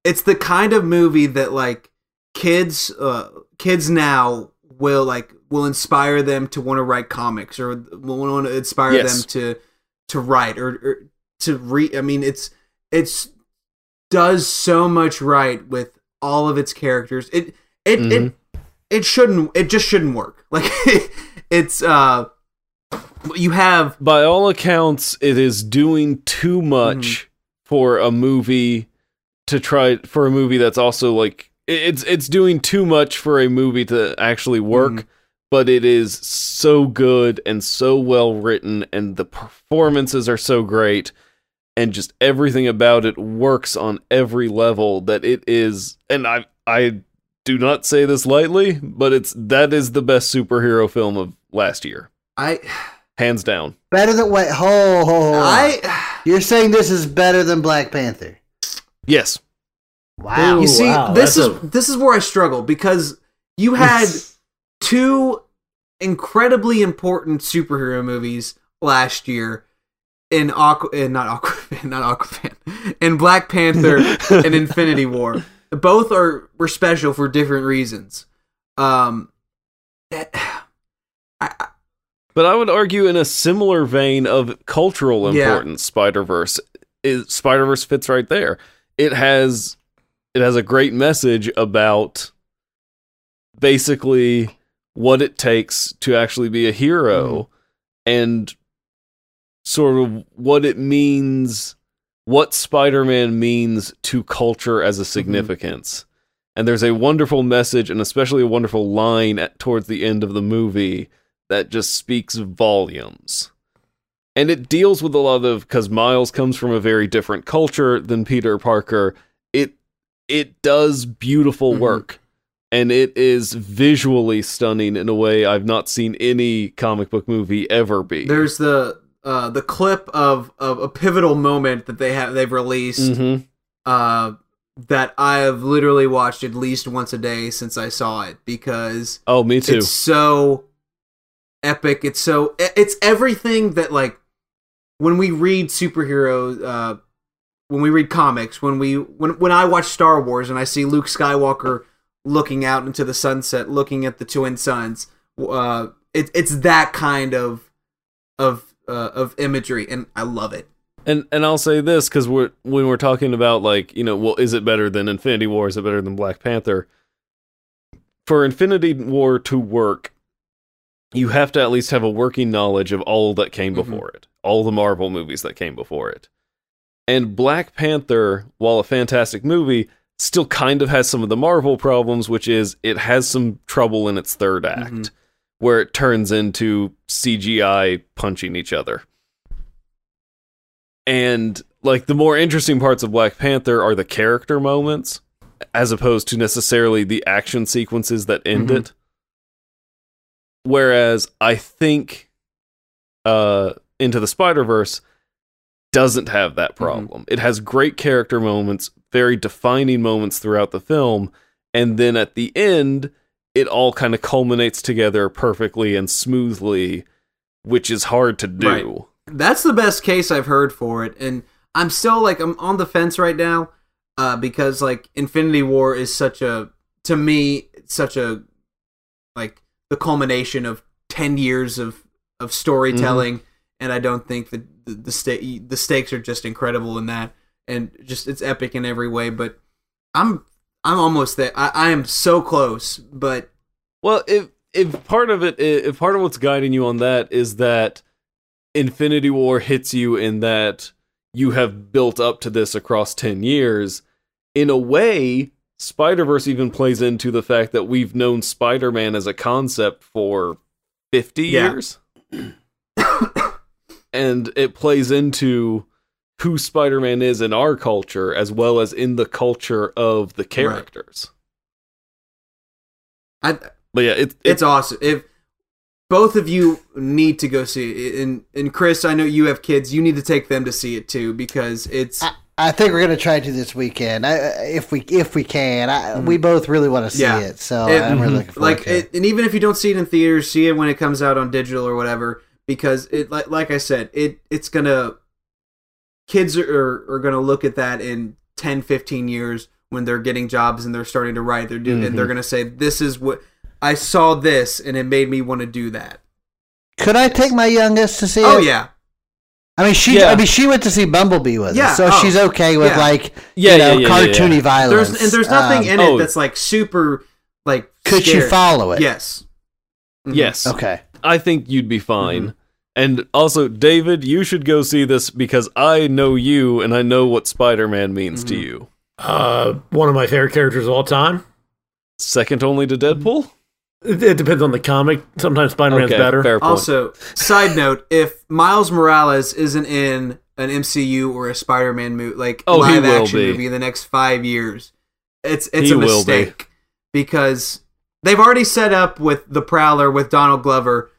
it's the kind of movie that, like, kids now will inspire them to want to write comics, or will want to inspire them to write or to read. I mean, it's does so much right with all of its characters. It just shouldn't work. Like it's you have, by all accounts, it is doing too much for a movie that's also like. It's doing too much for a movie to actually work, but it is so good and so well written, and the performances are so great, and just everything about it works on every level that it is. And I do not say this lightly, but that is the best superhero film of last year. Hands down. Better than what? You're saying this is better than Black Panther? Yes. Wow. Ooh, you see, this is where I struggle, because you had two incredibly important superhero movies last year in Black Panther and Infinity War. Both were special for different reasons. But I would argue, in a similar vein of cultural importance, Spider-Verse fits right there. It has a great message about basically what it takes to actually be a hero and sort of what it means, what Spider-Man means to culture as a significance. And there's a wonderful message, and especially a wonderful line towards the end of the movie that just speaks volumes. And it deals with a lot of, because Miles comes from a very different culture than Peter Parker, it does beautiful work, and it is visually stunning in a way I've not seen any comic book movie ever be. There's the clip of a pivotal moment that they've released that I have literally watched at least once a day since I saw it, because me too. It's so epic. It's everything that, like, when we read superheroes. When we read comics, when I watch Star Wars and I see Luke Skywalker looking out into the sunset, looking at the twin suns, it's that kind of imagery, and I love it. And I'll say this, because when we're talking about, like, is it better than Infinity War? Is it better than Black Panther? For Infinity War to work, you have to at least have a working knowledge of all that came before it, all the Marvel movies that came before it. And Black Panther, while a fantastic movie, still kind of has some of the Marvel problems, which is it has some trouble in its third act, where it turns into CGI punching each other. And like the more interesting parts of Black Panther are the character moments, as opposed to necessarily the action sequences that end it. Whereas I think Into the Spider-Verse doesn't have that problem. It has great character moments, very defining moments throughout the film, and then at the end, it all kind of culminates together perfectly and smoothly, which is hard to do. Right. That's the best case I've heard for it, and I'm still like, I'm on the fence right now, because like Infinity War is such a, to me, such a, like, the culmination of 10 years of storytelling, and I don't think that the stakes are just incredible in that, and just it's epic in every way. But I'm almost there. I am so close. But well, if part of what's guiding you on that is that Infinity War hits you in that you have built up to this across 10 years, in a way. Spider-Verse even plays into the fact that we've known Spider-Man as a concept for 50 years. And it plays into who Spider-Man is in our culture, as well as in the culture of the characters. Right. But yeah, it's awesome. If both of you need to go see it, and Chris, I know you have kids, you need to take them to see it too, because it's... I think we're gonna try to this weekend if we can. We both really want to see it, so I'm really looking forward to it. And even if you don't see it in theaters, see it when it comes out on digital or whatever, because it like I said, it's gonna, kids are gonna look at that in 10, 15 years when they're getting jobs and they're starting to write, and they're gonna say, "This is what I saw, this, and it made me want to do that." Could I take my youngest to see it? Oh yeah. I mean, she went to see Bumblebee with us, so she's okay with cartoony violence. There's nothing in it that's like super like. Could she follow it? Yes. Yes. Okay. I think you'd be fine. And also, David, you should go see this because I know you, and I know what Spider-Man means to you. One of my favorite characters of all time. Second only to Deadpool. It depends on the comic. Sometimes Spider-Man's better. Fair point. Also, side note, if Miles Morales isn't in an MCU or a Spider-Man movie, like live action movie in the next 5 years, it's a mistake. Because they've already set up with the Prowler, with Donald Glover,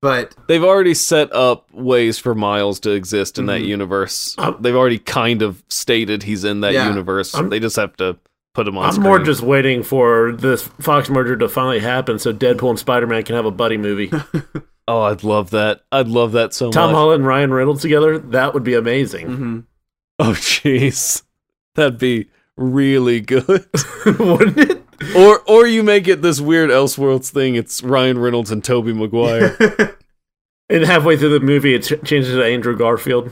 but... They've already set up ways for Miles to exist in that universe. They've already kind of stated he's in that universe. They just have to... put them on I'm screen. More just waiting for this Fox merger to finally happen so Deadpool and Spider-Man can have a buddy movie. Oh, I'd love that. I'd love that so much. Tom Holland and Ryan Reynolds together, that would be amazing. Oh, jeez. That'd be really good. Wouldn't it? Or you make it this weird Elseworlds thing, it's Ryan Reynolds and Tobey Maguire. And halfway through the movie, it changes to Andrew Garfield.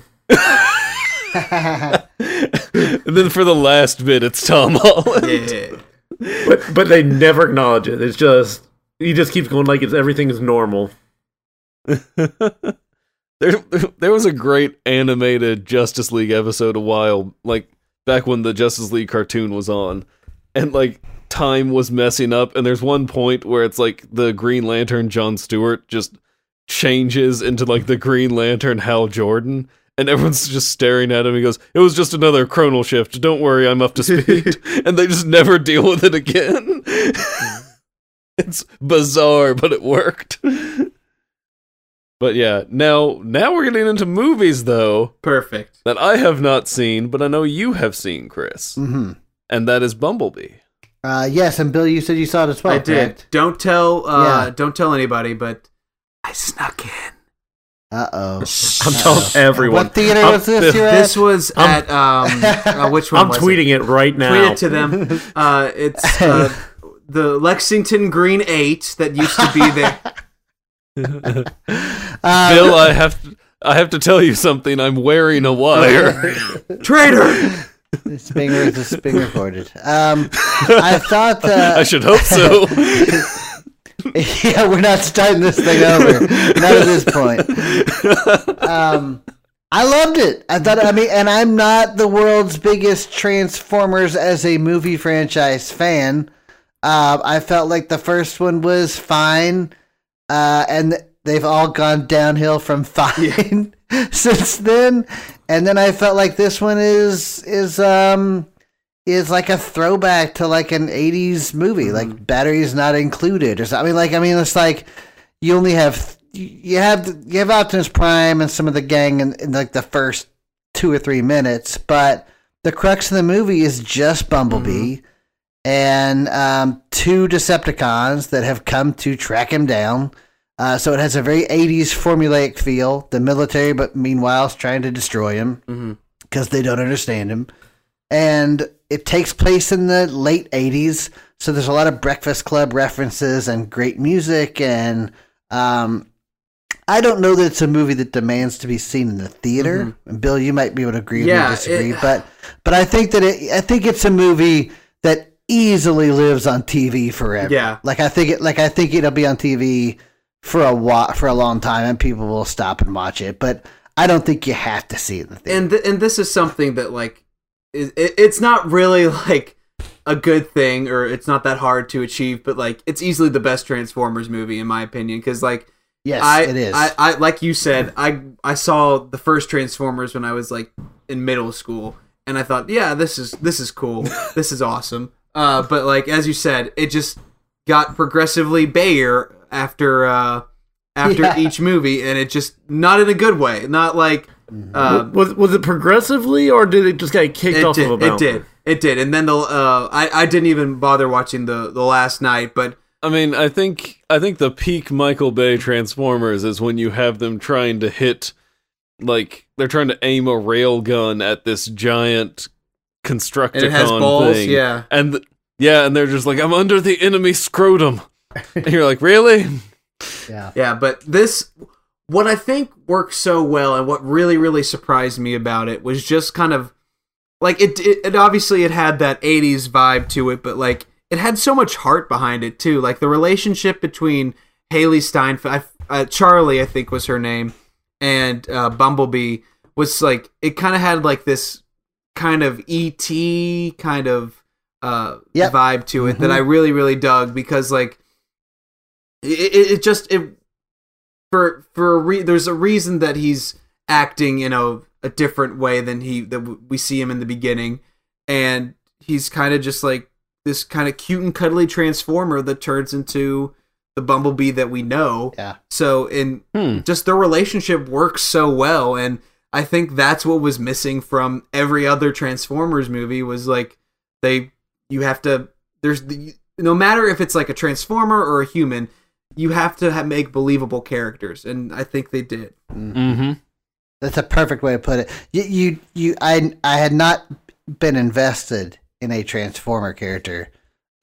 And then for the last bit, it's Tom Holland. Yeah. But they never acknowledge it. It's just, he just keeps going like everything's normal. There was a great animated Justice League episode a while, like back when the Justice League cartoon was on, and like time was messing up. And there's one point where it's like the Green Lantern John Stewart just changes into like the Green Lantern Hal Jordan. And everyone's just staring at him. He goes, "It was just another chronal shift. Don't worry, I'm up to speed." And they just never deal with it again. It's bizarre, but it worked. But yeah, now we're getting into movies, though. Perfect. That I have not seen, but I know you have seen, Chris. And that is Bumblebee. Yes, and Bill, you said you saw it as well. I did. Don't tell anybody, but I snuck in. Uh-oh. I'm telling everyone. What theater was this? This was at which one? I'm tweeting it right now. Tweet it to them. It's the Lexington Green 8 that used to be there. Bill, I have to tell you something. I'm wearing a wire. Traitor. It's being recorded. I thought I should hope so. Yeah, we're not starting this thing over. Not at this point. I loved it. I thought, I mean, and I'm not the world's biggest Transformers as a movie franchise fan. I felt like the first one was fine, and they've all gone downhill from fine since then. And then I felt like this one is like a throwback to like an 80s movie, like batteries not included or something. I mean, it's like you only have you have Optimus Prime and some of the gang in like the first 2 or 3 minutes, but the crux of the movie is just Bumblebee. Mm-hmm. And 2 Decepticons that have come to track him down. So it has a very 80s formulaic feel. The military, but meanwhile, is trying to destroy him because they don't understand him. And it takes place in the late 80s. So there's a lot of Breakfast Club references and great music. And I don't know that it's a movie that demands to be seen in the theater. Mm-hmm. And Bill, you might be able to agree or disagree. But I think that I think it's a movie that easily lives on TV forever. Yeah. I think it'll be on TV for a long time, and people will stop and watch it. But I don't think you have to see it in the theater. And this is something that it's not really like a good thing, or it's not that hard to achieve. But it's easily the best Transformers movie in my opinion, because it is. I like you said, I saw the first Transformers when I was in middle school, and I thought, yeah, this is cool, this is awesome. But as you said, it just got progressively bayer after each movie, and it just not in a good way. Not was it progressively, or did it just get kicked off of a mountain? It did. And then I didn't even bother watching the last night, but. I mean, I think the peak Michael Bay Transformers is when you have them trying to hit, they're trying to aim a railgun at this giant Constructicon and it has balls, thing. Yeah. And and they're just I'm under the enemy scrotum. And you're really? Yeah. Yeah, but this, what I think works so well and what really, really surprised me about it was just kind of, it obviously it had that 80s vibe to it, but, it had so much heart behind it, too. The relationship between Haley Steinfeld, Charlie, I think was her name, and Bumblebee was, it kind of had, this kind of E.T. kind of vibe to it that I really, really dug because, there's a reason that he's acting in a different way than we see him in the beginning, and he's kind of just this kind of cute and cuddly transformer that turns into the Bumblebee that we know. Yeah. So just their relationship works so well, and I think that's what was missing from every other Transformers movie was no matter if it's a Transformer or a human, you have to make believable characters, and I think they did. Mm-hmm. That's a perfect way to put it. I had not been invested in a Transformer character,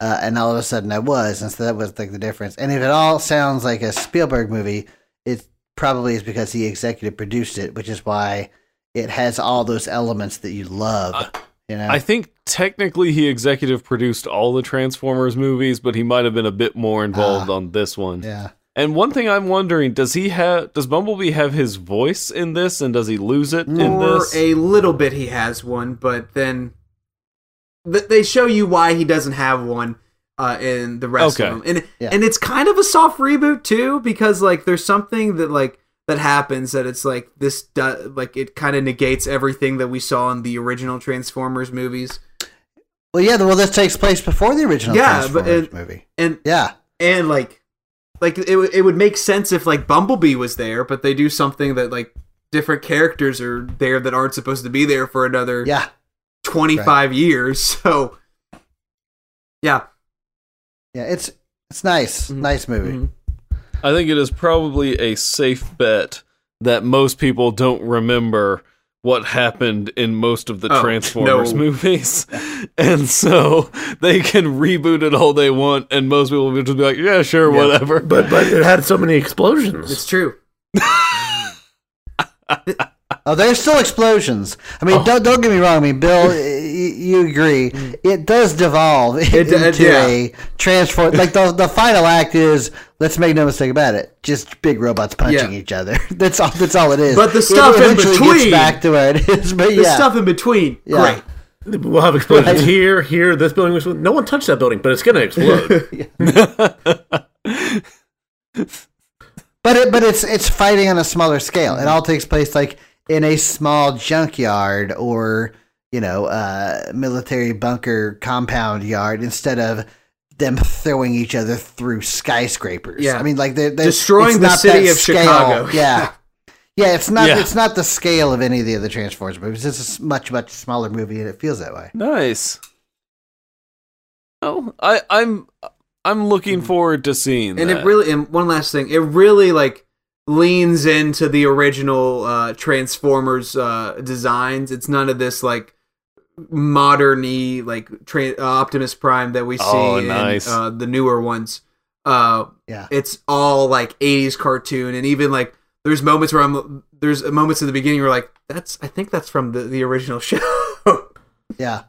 and all of a sudden I was, and so that was the difference. And if it all sounds like a Spielberg movie, it probably is because he executive produced it, which is why it has all those elements that you love. I think technically he executive produced all the Transformers movies, but he might have been a bit more involved on this one. Yeah. And one thing I'm wondering, does Bumblebee have his voice in this, and does he lose it in this? A little bit he has one, but then they show you why he doesn't have one in the rest of them. And it's kind of a soft reboot too, because there's something that that happens that it's it kind of negates everything that we saw in the original Transformers movies. Well, yeah, this takes place before the original Transformers movie. And it would make sense if Bumblebee was there, but they do something that different characters are there that aren't supposed to be there for another 25 years. So yeah, it's nice. Mm-hmm. Nice movie. Mm-hmm. I think it is probably a safe bet that most people don't remember what happened in most of the Transformers movies. And so they can reboot it all they want, and most people will just be yeah, sure, whatever. But it had so many explosions. It's true. Oh, there's still explosions. I mean, don't get me wrong. I mean, Bill, you agree. It does devolve into a transform. Like, the final act is, let's make no mistake about it, just big robots punching each other. That's all it is. But the stuff in between gets back to where it is. But the stuff in between, great. We'll have explosions here, this building. No one touched that building, but it's going to explode. But it's fighting on a smaller scale. It all takes place like in a small junkyard or military bunker compound yard instead of them throwing each other through skyscrapers. Yeah, I mean, like they're destroying the city of Chicago. Yeah, yeah. It's not the scale of any of the other Transformers movies. It's a much smaller movie, and it feels that way. Nice. Oh, I'm looking forward to seeing that. And one last thing, it really like leans into the original Transformers designs. It's none of this like modern-y like Optimus Prime that we see in the newer ones. It's all like 80s cartoon, and even like there's moments in the beginning where like I think that's from the original show. Yeah.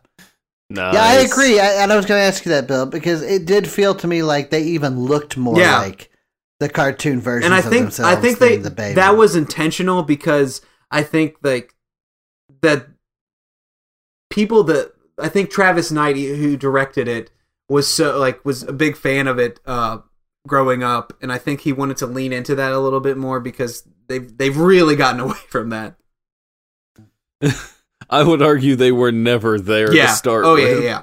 Nice. Yeah, I agree, and I was going to ask you that, Bill, because it did feel to me like they even looked more like the cartoon versions of themselves. And I think the baby. That was intentional, because I think like that people that I think Travis Knight, who directed it, was a big fan of it growing up, and I think he wanted to lean into that a little bit more because they've really gotten away from that. I would argue they were never there to start with. Oh, yeah.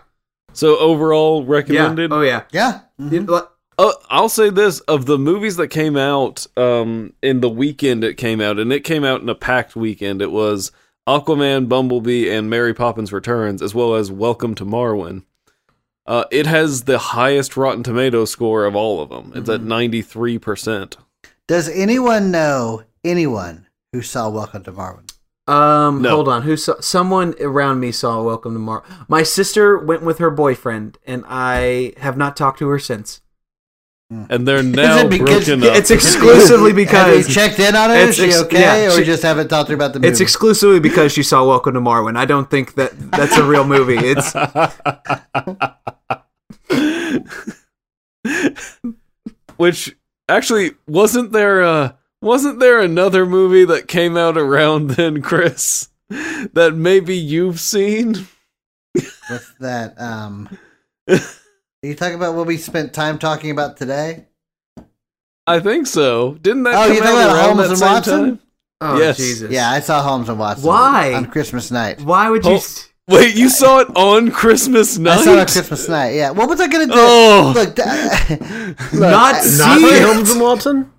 So overall, recommended? Yeah. Oh, yeah. Yeah. Mm-hmm. I'll say this. Of the movies that came out in the weekend it came out, and it came out in a packed weekend, it was Aquaman, Bumblebee, and Mary Poppins Returns, as well as Welcome to Marwen. It has the highest Rotten Tomatoes score of all of them. It's at 93%. Does anyone know anyone who saw Welcome to Marwen? No. Hold on. Someone around me saw Welcome to Marwen. My sister went with her boyfriend, and I have not talked to her since. And they're now broken up. It's exclusively because... Have you checked in on her? Is she okay? Or just haven't talked to her about the movie? It's exclusively because she saw Welcome to Marwen. I don't think that's a real movie. It's... Which, actually, wasn't there another movie that came out around then, Chris, that maybe you've seen? What's that? Are you talking about what we spent time talking about today? I think so. Didn't that come out around Holmes and Watson? Time? Oh, yes. Jesus. Yeah, I saw Holmes and Watson. Why? On Christmas night. Why would you... Wait, you saw it on Christmas night? I saw it on Christmas night, yeah. What was I going to do? Oh. Look, not see Holmes and Watson?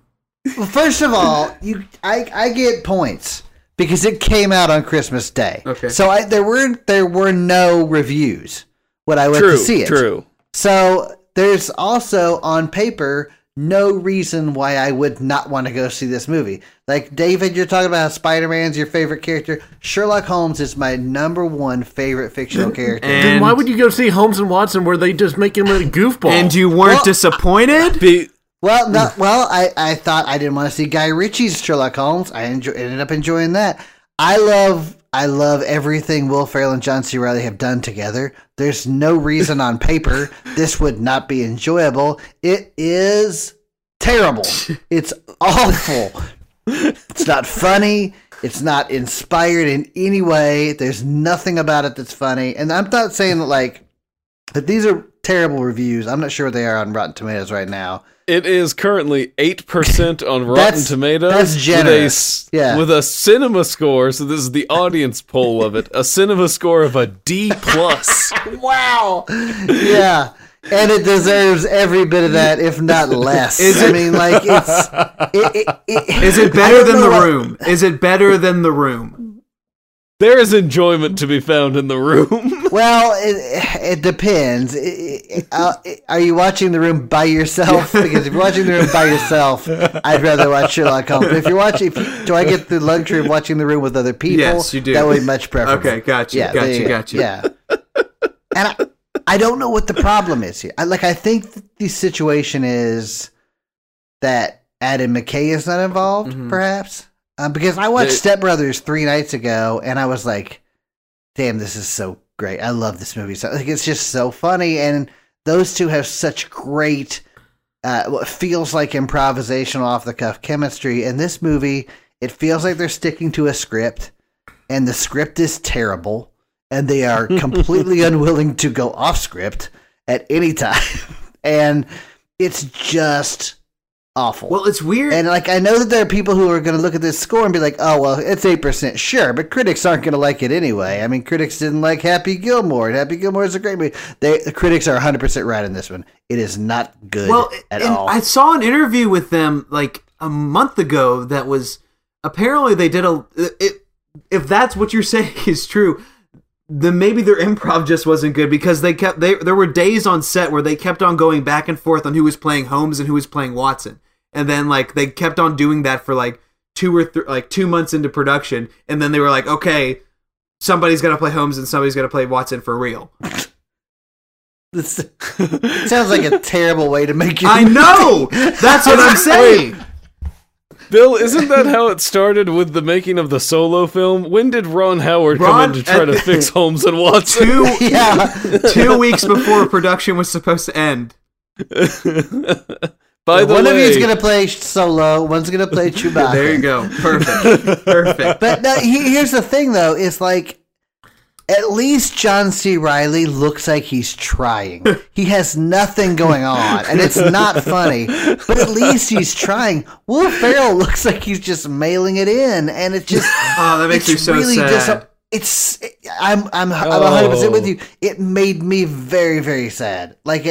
Well, first of all, I get points because it came out on Christmas Day. Okay. So there were no reviews when I went to see it. True. So there's also on paper no reason why I would not want to go see this movie. Like, David, you're talking about how Spider-Man's your favorite character. Sherlock Holmes is my number one favorite fictional character. Then why would you go see Holmes and Watson, where they just make him a goofball? And you weren't disappointed? I thought I didn't want to see Guy Ritchie's Sherlock Holmes. I ended up enjoying that. I love everything Will Ferrell and John C. Reilly have done together. There's no reason on paper this would not be enjoyable. It is terrible. It's awful. It's not funny. It's not inspired in any way. There's nothing about it that's funny. And I'm not saying that but these are terrible reviews. I'm not sure what they are on Rotten Tomatoes right now. It is currently 8% on Rotten Tomatoes. That's generous. With a cinema score, so this is the audience poll of it, a cinema score of a D+. Wow. Yeah. And it deserves every bit of that, if not less. Is it better than The Room? Is it better than The Room? There is enjoyment to be found in The Room. Well, it depends. Are you watching The Room by yourself? Because if you're watching The Room by yourself, I'd rather watch Sherlock Holmes. But if you're watching, do I get the luxury of watching The Room with other people? Yes, you do. That would be much preferable. Okay, gotcha. Yeah, gotcha. Yeah. And I don't know what the problem is here. I think the situation is that Adam McKay is not involved, perhaps. Because I watched Step Brothers 3 nights ago, and I was like, damn, this is so great. I love this movie. So, like, it's just so funny, and those two have such great, what feels like improvisational, off-the-cuff chemistry. And this movie, it feels like they're sticking to a script, and the script is terrible, and they are completely unwilling to go off script at any time. And it's just awful. Well, it's weird. And like, I know that there are people who are going to look at this score and be like, oh, well, it's 8%. Sure, but critics aren't going to like it anyway. I mean, critics didn't like Happy Gilmore. Happy Gilmore is a great movie. The critics are 100% right in this one. It is not good at all. I saw an interview with them like a month ago that was, apparently they did if that's what you're saying is true, then maybe their improv just wasn't good, because there were days on set where they kept on going back and forth on who was playing Holmes and who was playing Watson. And then, like, they kept on doing that for, like, 2 months into production. And then they were like, okay, somebody's got to play Holmes and somebody's got to play Watson for real. It sounds like a terrible way to make it. I know! That's what I'm saying! Bill, isn't that how it started with the making of the Solo film? When did Ron Howard come in to try to fix Holmes and Watson? 2 weeks before production was supposed to end. One of you is going to play Solo, one's going to play Chewbacca. There you go. Perfect. But no, here's the thing, though, is like, at least John C. Reilly looks like he's trying. He has nothing going on, and it's not funny, but at least he's trying. Will Ferrell looks like he's just mailing it in, and it just... Oh, that makes me so really sad. I'm 100% with you. It made me very, very sad. Like,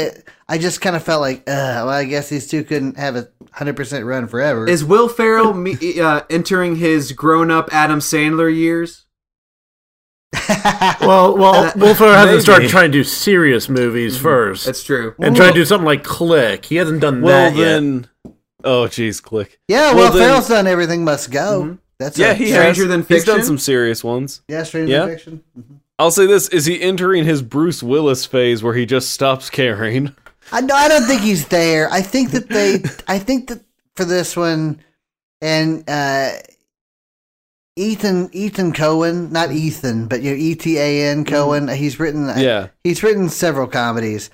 I just kind of felt like, I guess these two couldn't have a 100% run forever. Is Will Ferrell entering his grown-up Adam Sandler years? Well, Will Ferrell hasn't started trying to do serious movies first. That's true. And try to do something like Click. He hasn't done that yet. Oh, jeez, Click. Yeah, Will Ferrell's done Everything Must Go. Mm-hmm. That's he has. Stranger Than Fiction. He's done some serious ones. Yeah, Stranger Than Fiction. Mm-hmm. I'll say this: is he entering his Bruce Willis phase where he just stops caring? I don't think he's there. I think that for this one, and Ethan Coen, not Ethan, but Etan Coen. He's written. He's written several comedies.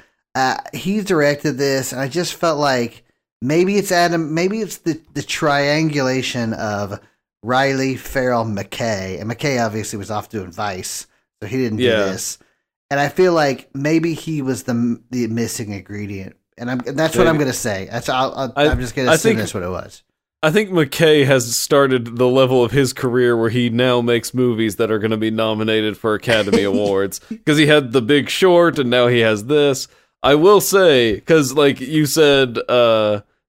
He's directed this, and I just felt like maybe it's Adam. Maybe it's the triangulation of Reilly, Ferrell, McKay. And McKay obviously was off doing Vice, so he didn't do this. And I feel like maybe he was the missing ingredient. And that's what I'm going to say. I'm just going to assume that's what it was. I think McKay has started the level of his career where he now makes movies that are going to be nominated for Academy Awards. Because he had The Big Short, and now he has this. I will say, because like you said...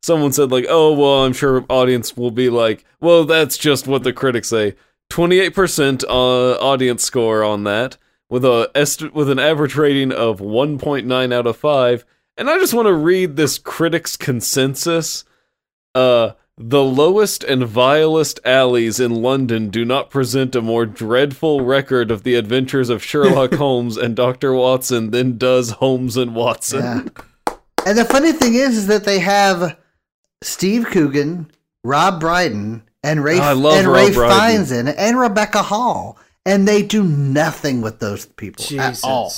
someone said, like, oh, well, I'm sure audience will be like, well, that's just what the critics say. 28% audience score on that, with an average rating of 1.9 out of 5. And I just want to read this critics' consensus. The lowest and vilest alleys in London do not present a more dreadful record of the adventures of Sherlock Holmes and Dr. Watson than does Holmes and Watson. Yeah. And the funny thing is that they have... Steve Coogan, Rob Brydon, and Ray Fiennes in it, and Rebecca Hall, and they do nothing with those people at all.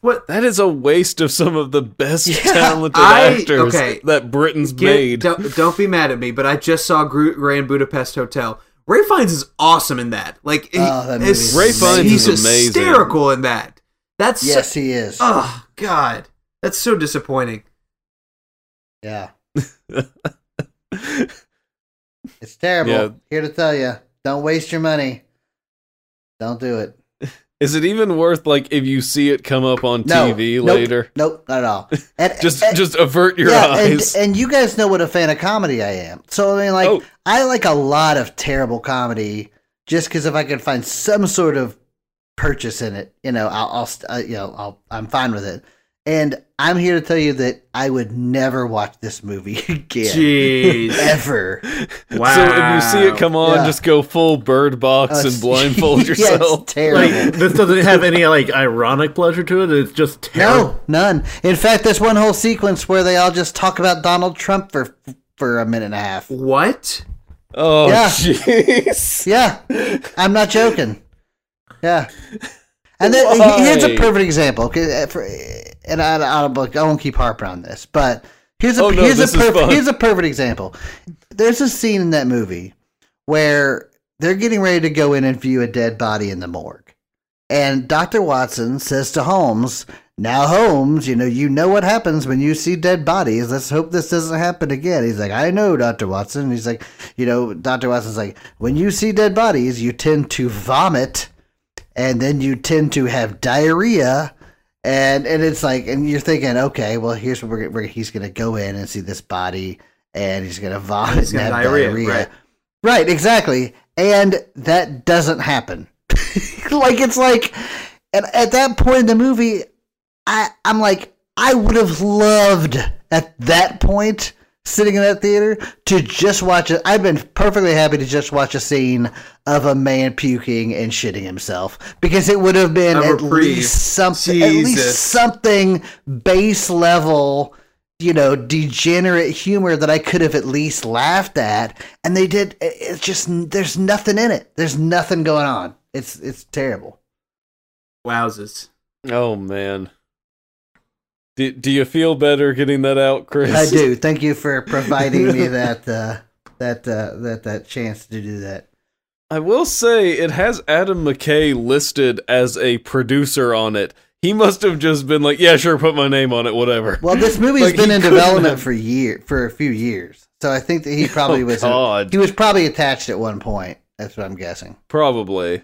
What? That is a waste of some of the best talented actors that Britain's made. Don't be mad at me, but I just saw Grand Budapest Hotel. Ray Fiennes is awesome in that. Like, Ray Fiennes is hysterical in that. He is. Oh God, that's so disappointing. Yeah. It's terrible. Yeah. Here to tell you, don't waste your money. Don't do it. Is it even worth, like, if you see it come up on TV later? Nope, not at all. And, just avert your eyes. And you guys know what a fan of comedy I am. So I mean, like, I like a lot of terrible comedy. Just because if I can find some sort of purchase in it, I'm fine with it. And I'm here to tell you that I would never watch this movie again. Jeez. Ever. Wow. So if you see it come on, just go full Bird Box and blindfold yourself. It's terrible. Like, this doesn't have any, like, ironic pleasure to it. It's just terrible. No, none. In fact, there's one whole sequence where they all just talk about Donald Trump for a minute and a half. What? Oh, jeez. Yeah. I'm not joking. Yeah. And then, here's a perfect example. And I won't keep harping on this, but here's a perfect example. There's a scene in that movie where they're getting ready to go in and view a dead body in the morgue. And Dr. Watson says to Holmes, now, Holmes, you know what happens when you see dead bodies. Let's hope this doesn't happen again. He's like, I know, Dr. Watson. And he's like, Dr. Watson's like, when you see dead bodies, you tend to vomit, and then you tend to have diarrhea. And it's like, and you're thinking, okay, well, here's what he's going to go in and see this body, and he's going to vomit and have diarrhea. Right, exactly. And that doesn't happen. And at that point in the movie, I'm like, I would have loved at that point, sitting in that theater, to just watch it. I've been perfectly happy to just watch a scene of a man puking and shitting himself, because it would have been at least something base level, degenerate humor that I could have at least laughed at. And they did. It's just, there's nothing in it. There's nothing going on. It's terrible. Wowzers. Oh, man. Do you feel better getting that out, Chris? I do. Thank you for providing me that chance to do that. I will say it has Adam McKay listed as a producer on it. He must have just been like, "Yeah, sure, put my name on it, whatever." Well, this movie's been in development for a few years, so I think that he probably he was probably attached at one point. That's what I'm guessing. Probably.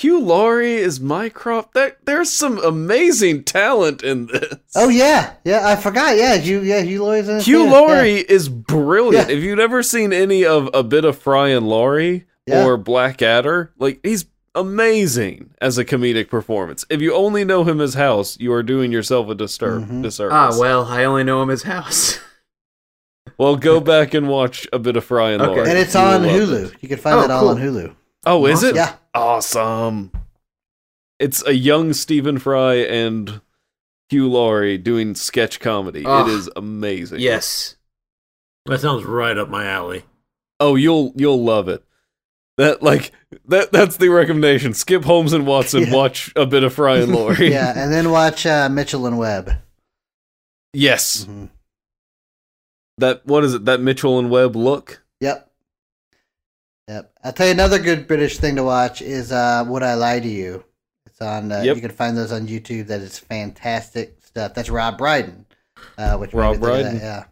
Hugh Laurie is Mycroft. There's some amazing talent in this. Oh yeah, I forgot. Yeah, Hugh Laurie's in this. Hugh Laurie is brilliant. Yeah. If you've never seen any of A Bit of Fry and Laurie or Blackadder, he's amazing as a comedic performance. If you only know him as House, you are doing yourself a disservice. Ah, well, I only know him as House. Well, go back and watch A Bit of Fry and Laurie, and it's on Hulu. You can find it all on Hulu. Oh, is it? Yeah. Awesome. It's a young Stephen Fry and Hugh Laurie doing sketch comedy. It is amazing. Yes. That sounds right up my alley. Oh, you'll love it. That's the recommendation. Skip Holmes and Watson, watch A Bit of Fry and Laurie. Yeah, and then watch Mitchell and Webb. Yes. Mm-hmm. What is it? That Mitchell and Webb look? Yep. Yep. I'll tell you another good British thing to watch is Would I Lie to You? It's on. You can find those on YouTube. That is fantastic stuff. That's Rob Brydon. Yeah.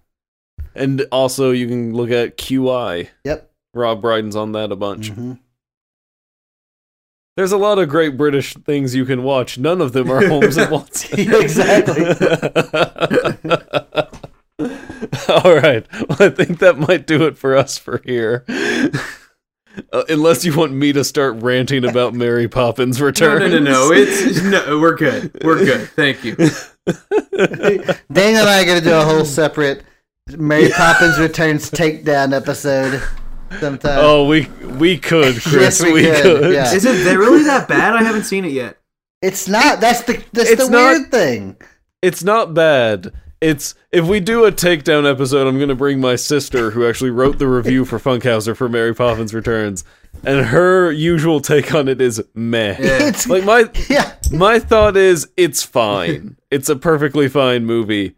And also you can look at QI. Yep. Rob Brydon's on that a bunch. Mm-hmm. There's a lot of great British things you can watch. None of them are Holmes and Watson. Exactly. All right. Well, I think that might do it for us for here. Unless you want me to start ranting about Mary Poppins Returns. No. We're good. We're good. Thank you. Daniel and I are going to do a whole separate Mary Poppins Returns takedown episode sometime. Oh, we could, Chris. Yes, we could. Yeah. Is it really that bad? I haven't seen it yet. It's not. That's the weird thing. It's not bad. If we do a takedown episode, I'm going to bring my sister, who actually wrote the review for Funkhauser for Mary Poppins Returns, and her usual take on it is meh. Yeah. My thought is it's fine. It's a perfectly fine movie.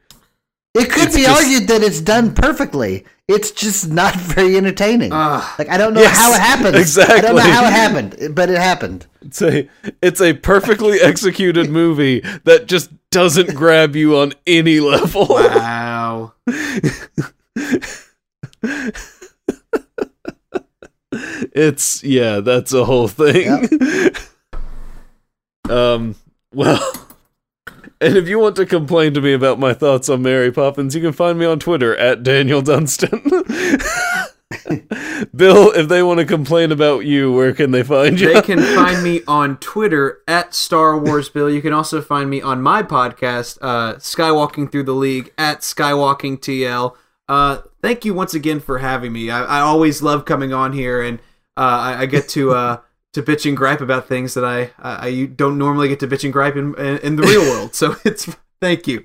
It could be argued that it's done perfectly. It's just not very entertaining. I don't know how it happened. Exactly. I don't know how it happened, but it happened. It's a perfectly executed movie that just doesn't grab you on any level. Wow. That's a whole thing. Yep. And if you want to complain to me about my thoughts on Mary Poppins, you can find me on Twitter at Daniel Dunstan. Bill, if they want to complain about you, where can they find you? They can find me on Twitter at Star Wars Bill. You can also find me on my podcast, Skywalking Through the League, at Skywalking TL. Thank you once again for having me. I always love coming on here, and I get to bitch and gripe about things that I don't normally get to bitch and gripe in the real world. So thank you.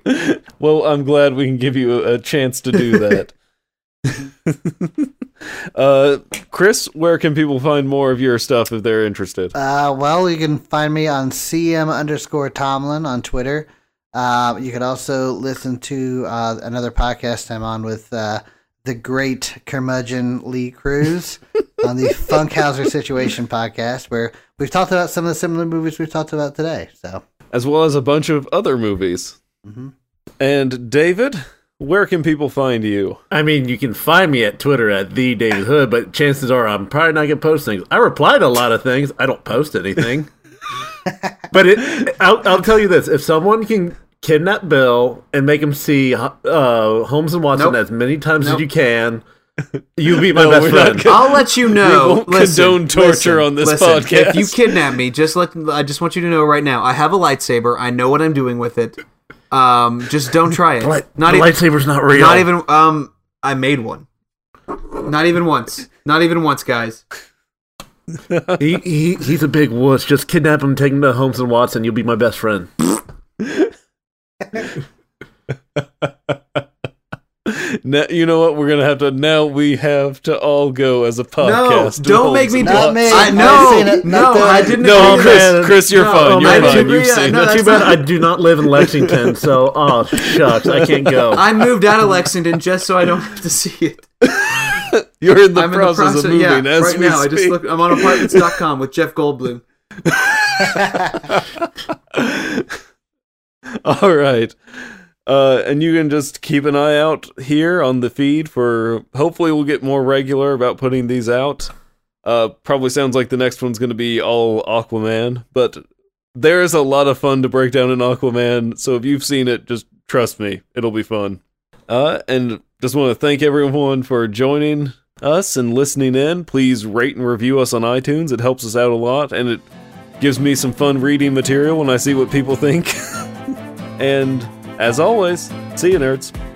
Well, I'm glad we can give you a chance to do that. Chris, where can people find more of your stuff if they're interested? Well, you can find me on CM_Tomlin on Twitter. You can also listen to another podcast I'm on with the great curmudgeon Lee Cruz on the Funkhauser Situation podcast, where we've talked about some of the similar movies we've talked about today. So, as well as a bunch of other movies. Mm-hmm. And David, where can people find you? I mean, you can find me at Twitter at the David Hood, but chances are I'm probably not going to post things. I reply to a lot of things. I don't post anything. But I'll tell you this. If someone can kidnap Bill and make him see Holmes and Watson as many times as you can, you'll be my best friend. I'll let you know. We won't condone torture on this podcast. If you kidnap me, I just want you to know right now, I have a lightsaber. I know what I'm doing with it. Just don't try it. Lightsaber's not real. Not even. I made one. Not even once. Not even once, guys. He's a big wuss. Just kidnap him, take him to Holmes and Watson. You'll be my best friend. Now, you know what? We're gonna have to. Now we have to all go as a podcast. No, don't make me do it. I didn't. No, Chris, you're fine. You're fine. You've seen it. Not too bad. I do not live in Lexington, so shucks, I can't go. I moved out of Lexington just so I don't have to see it. You're in the process of moving as right we now. Speak. I just looked. I'm on Apartments.com with Jeff Goldblum. All right. And you can just keep an eye out here on the feed for, hopefully we'll get more regular about putting these out. Probably sounds like the next one's going to be all Aquaman, but there is a lot of fun to break down in Aquaman. So if you've seen it, just trust me, it'll be fun. And just want to thank everyone for joining us and listening in. Please rate and review us on iTunes. It helps us out a lot, and it gives me some fun reading material when I see what people think. And as always, see you, nerds.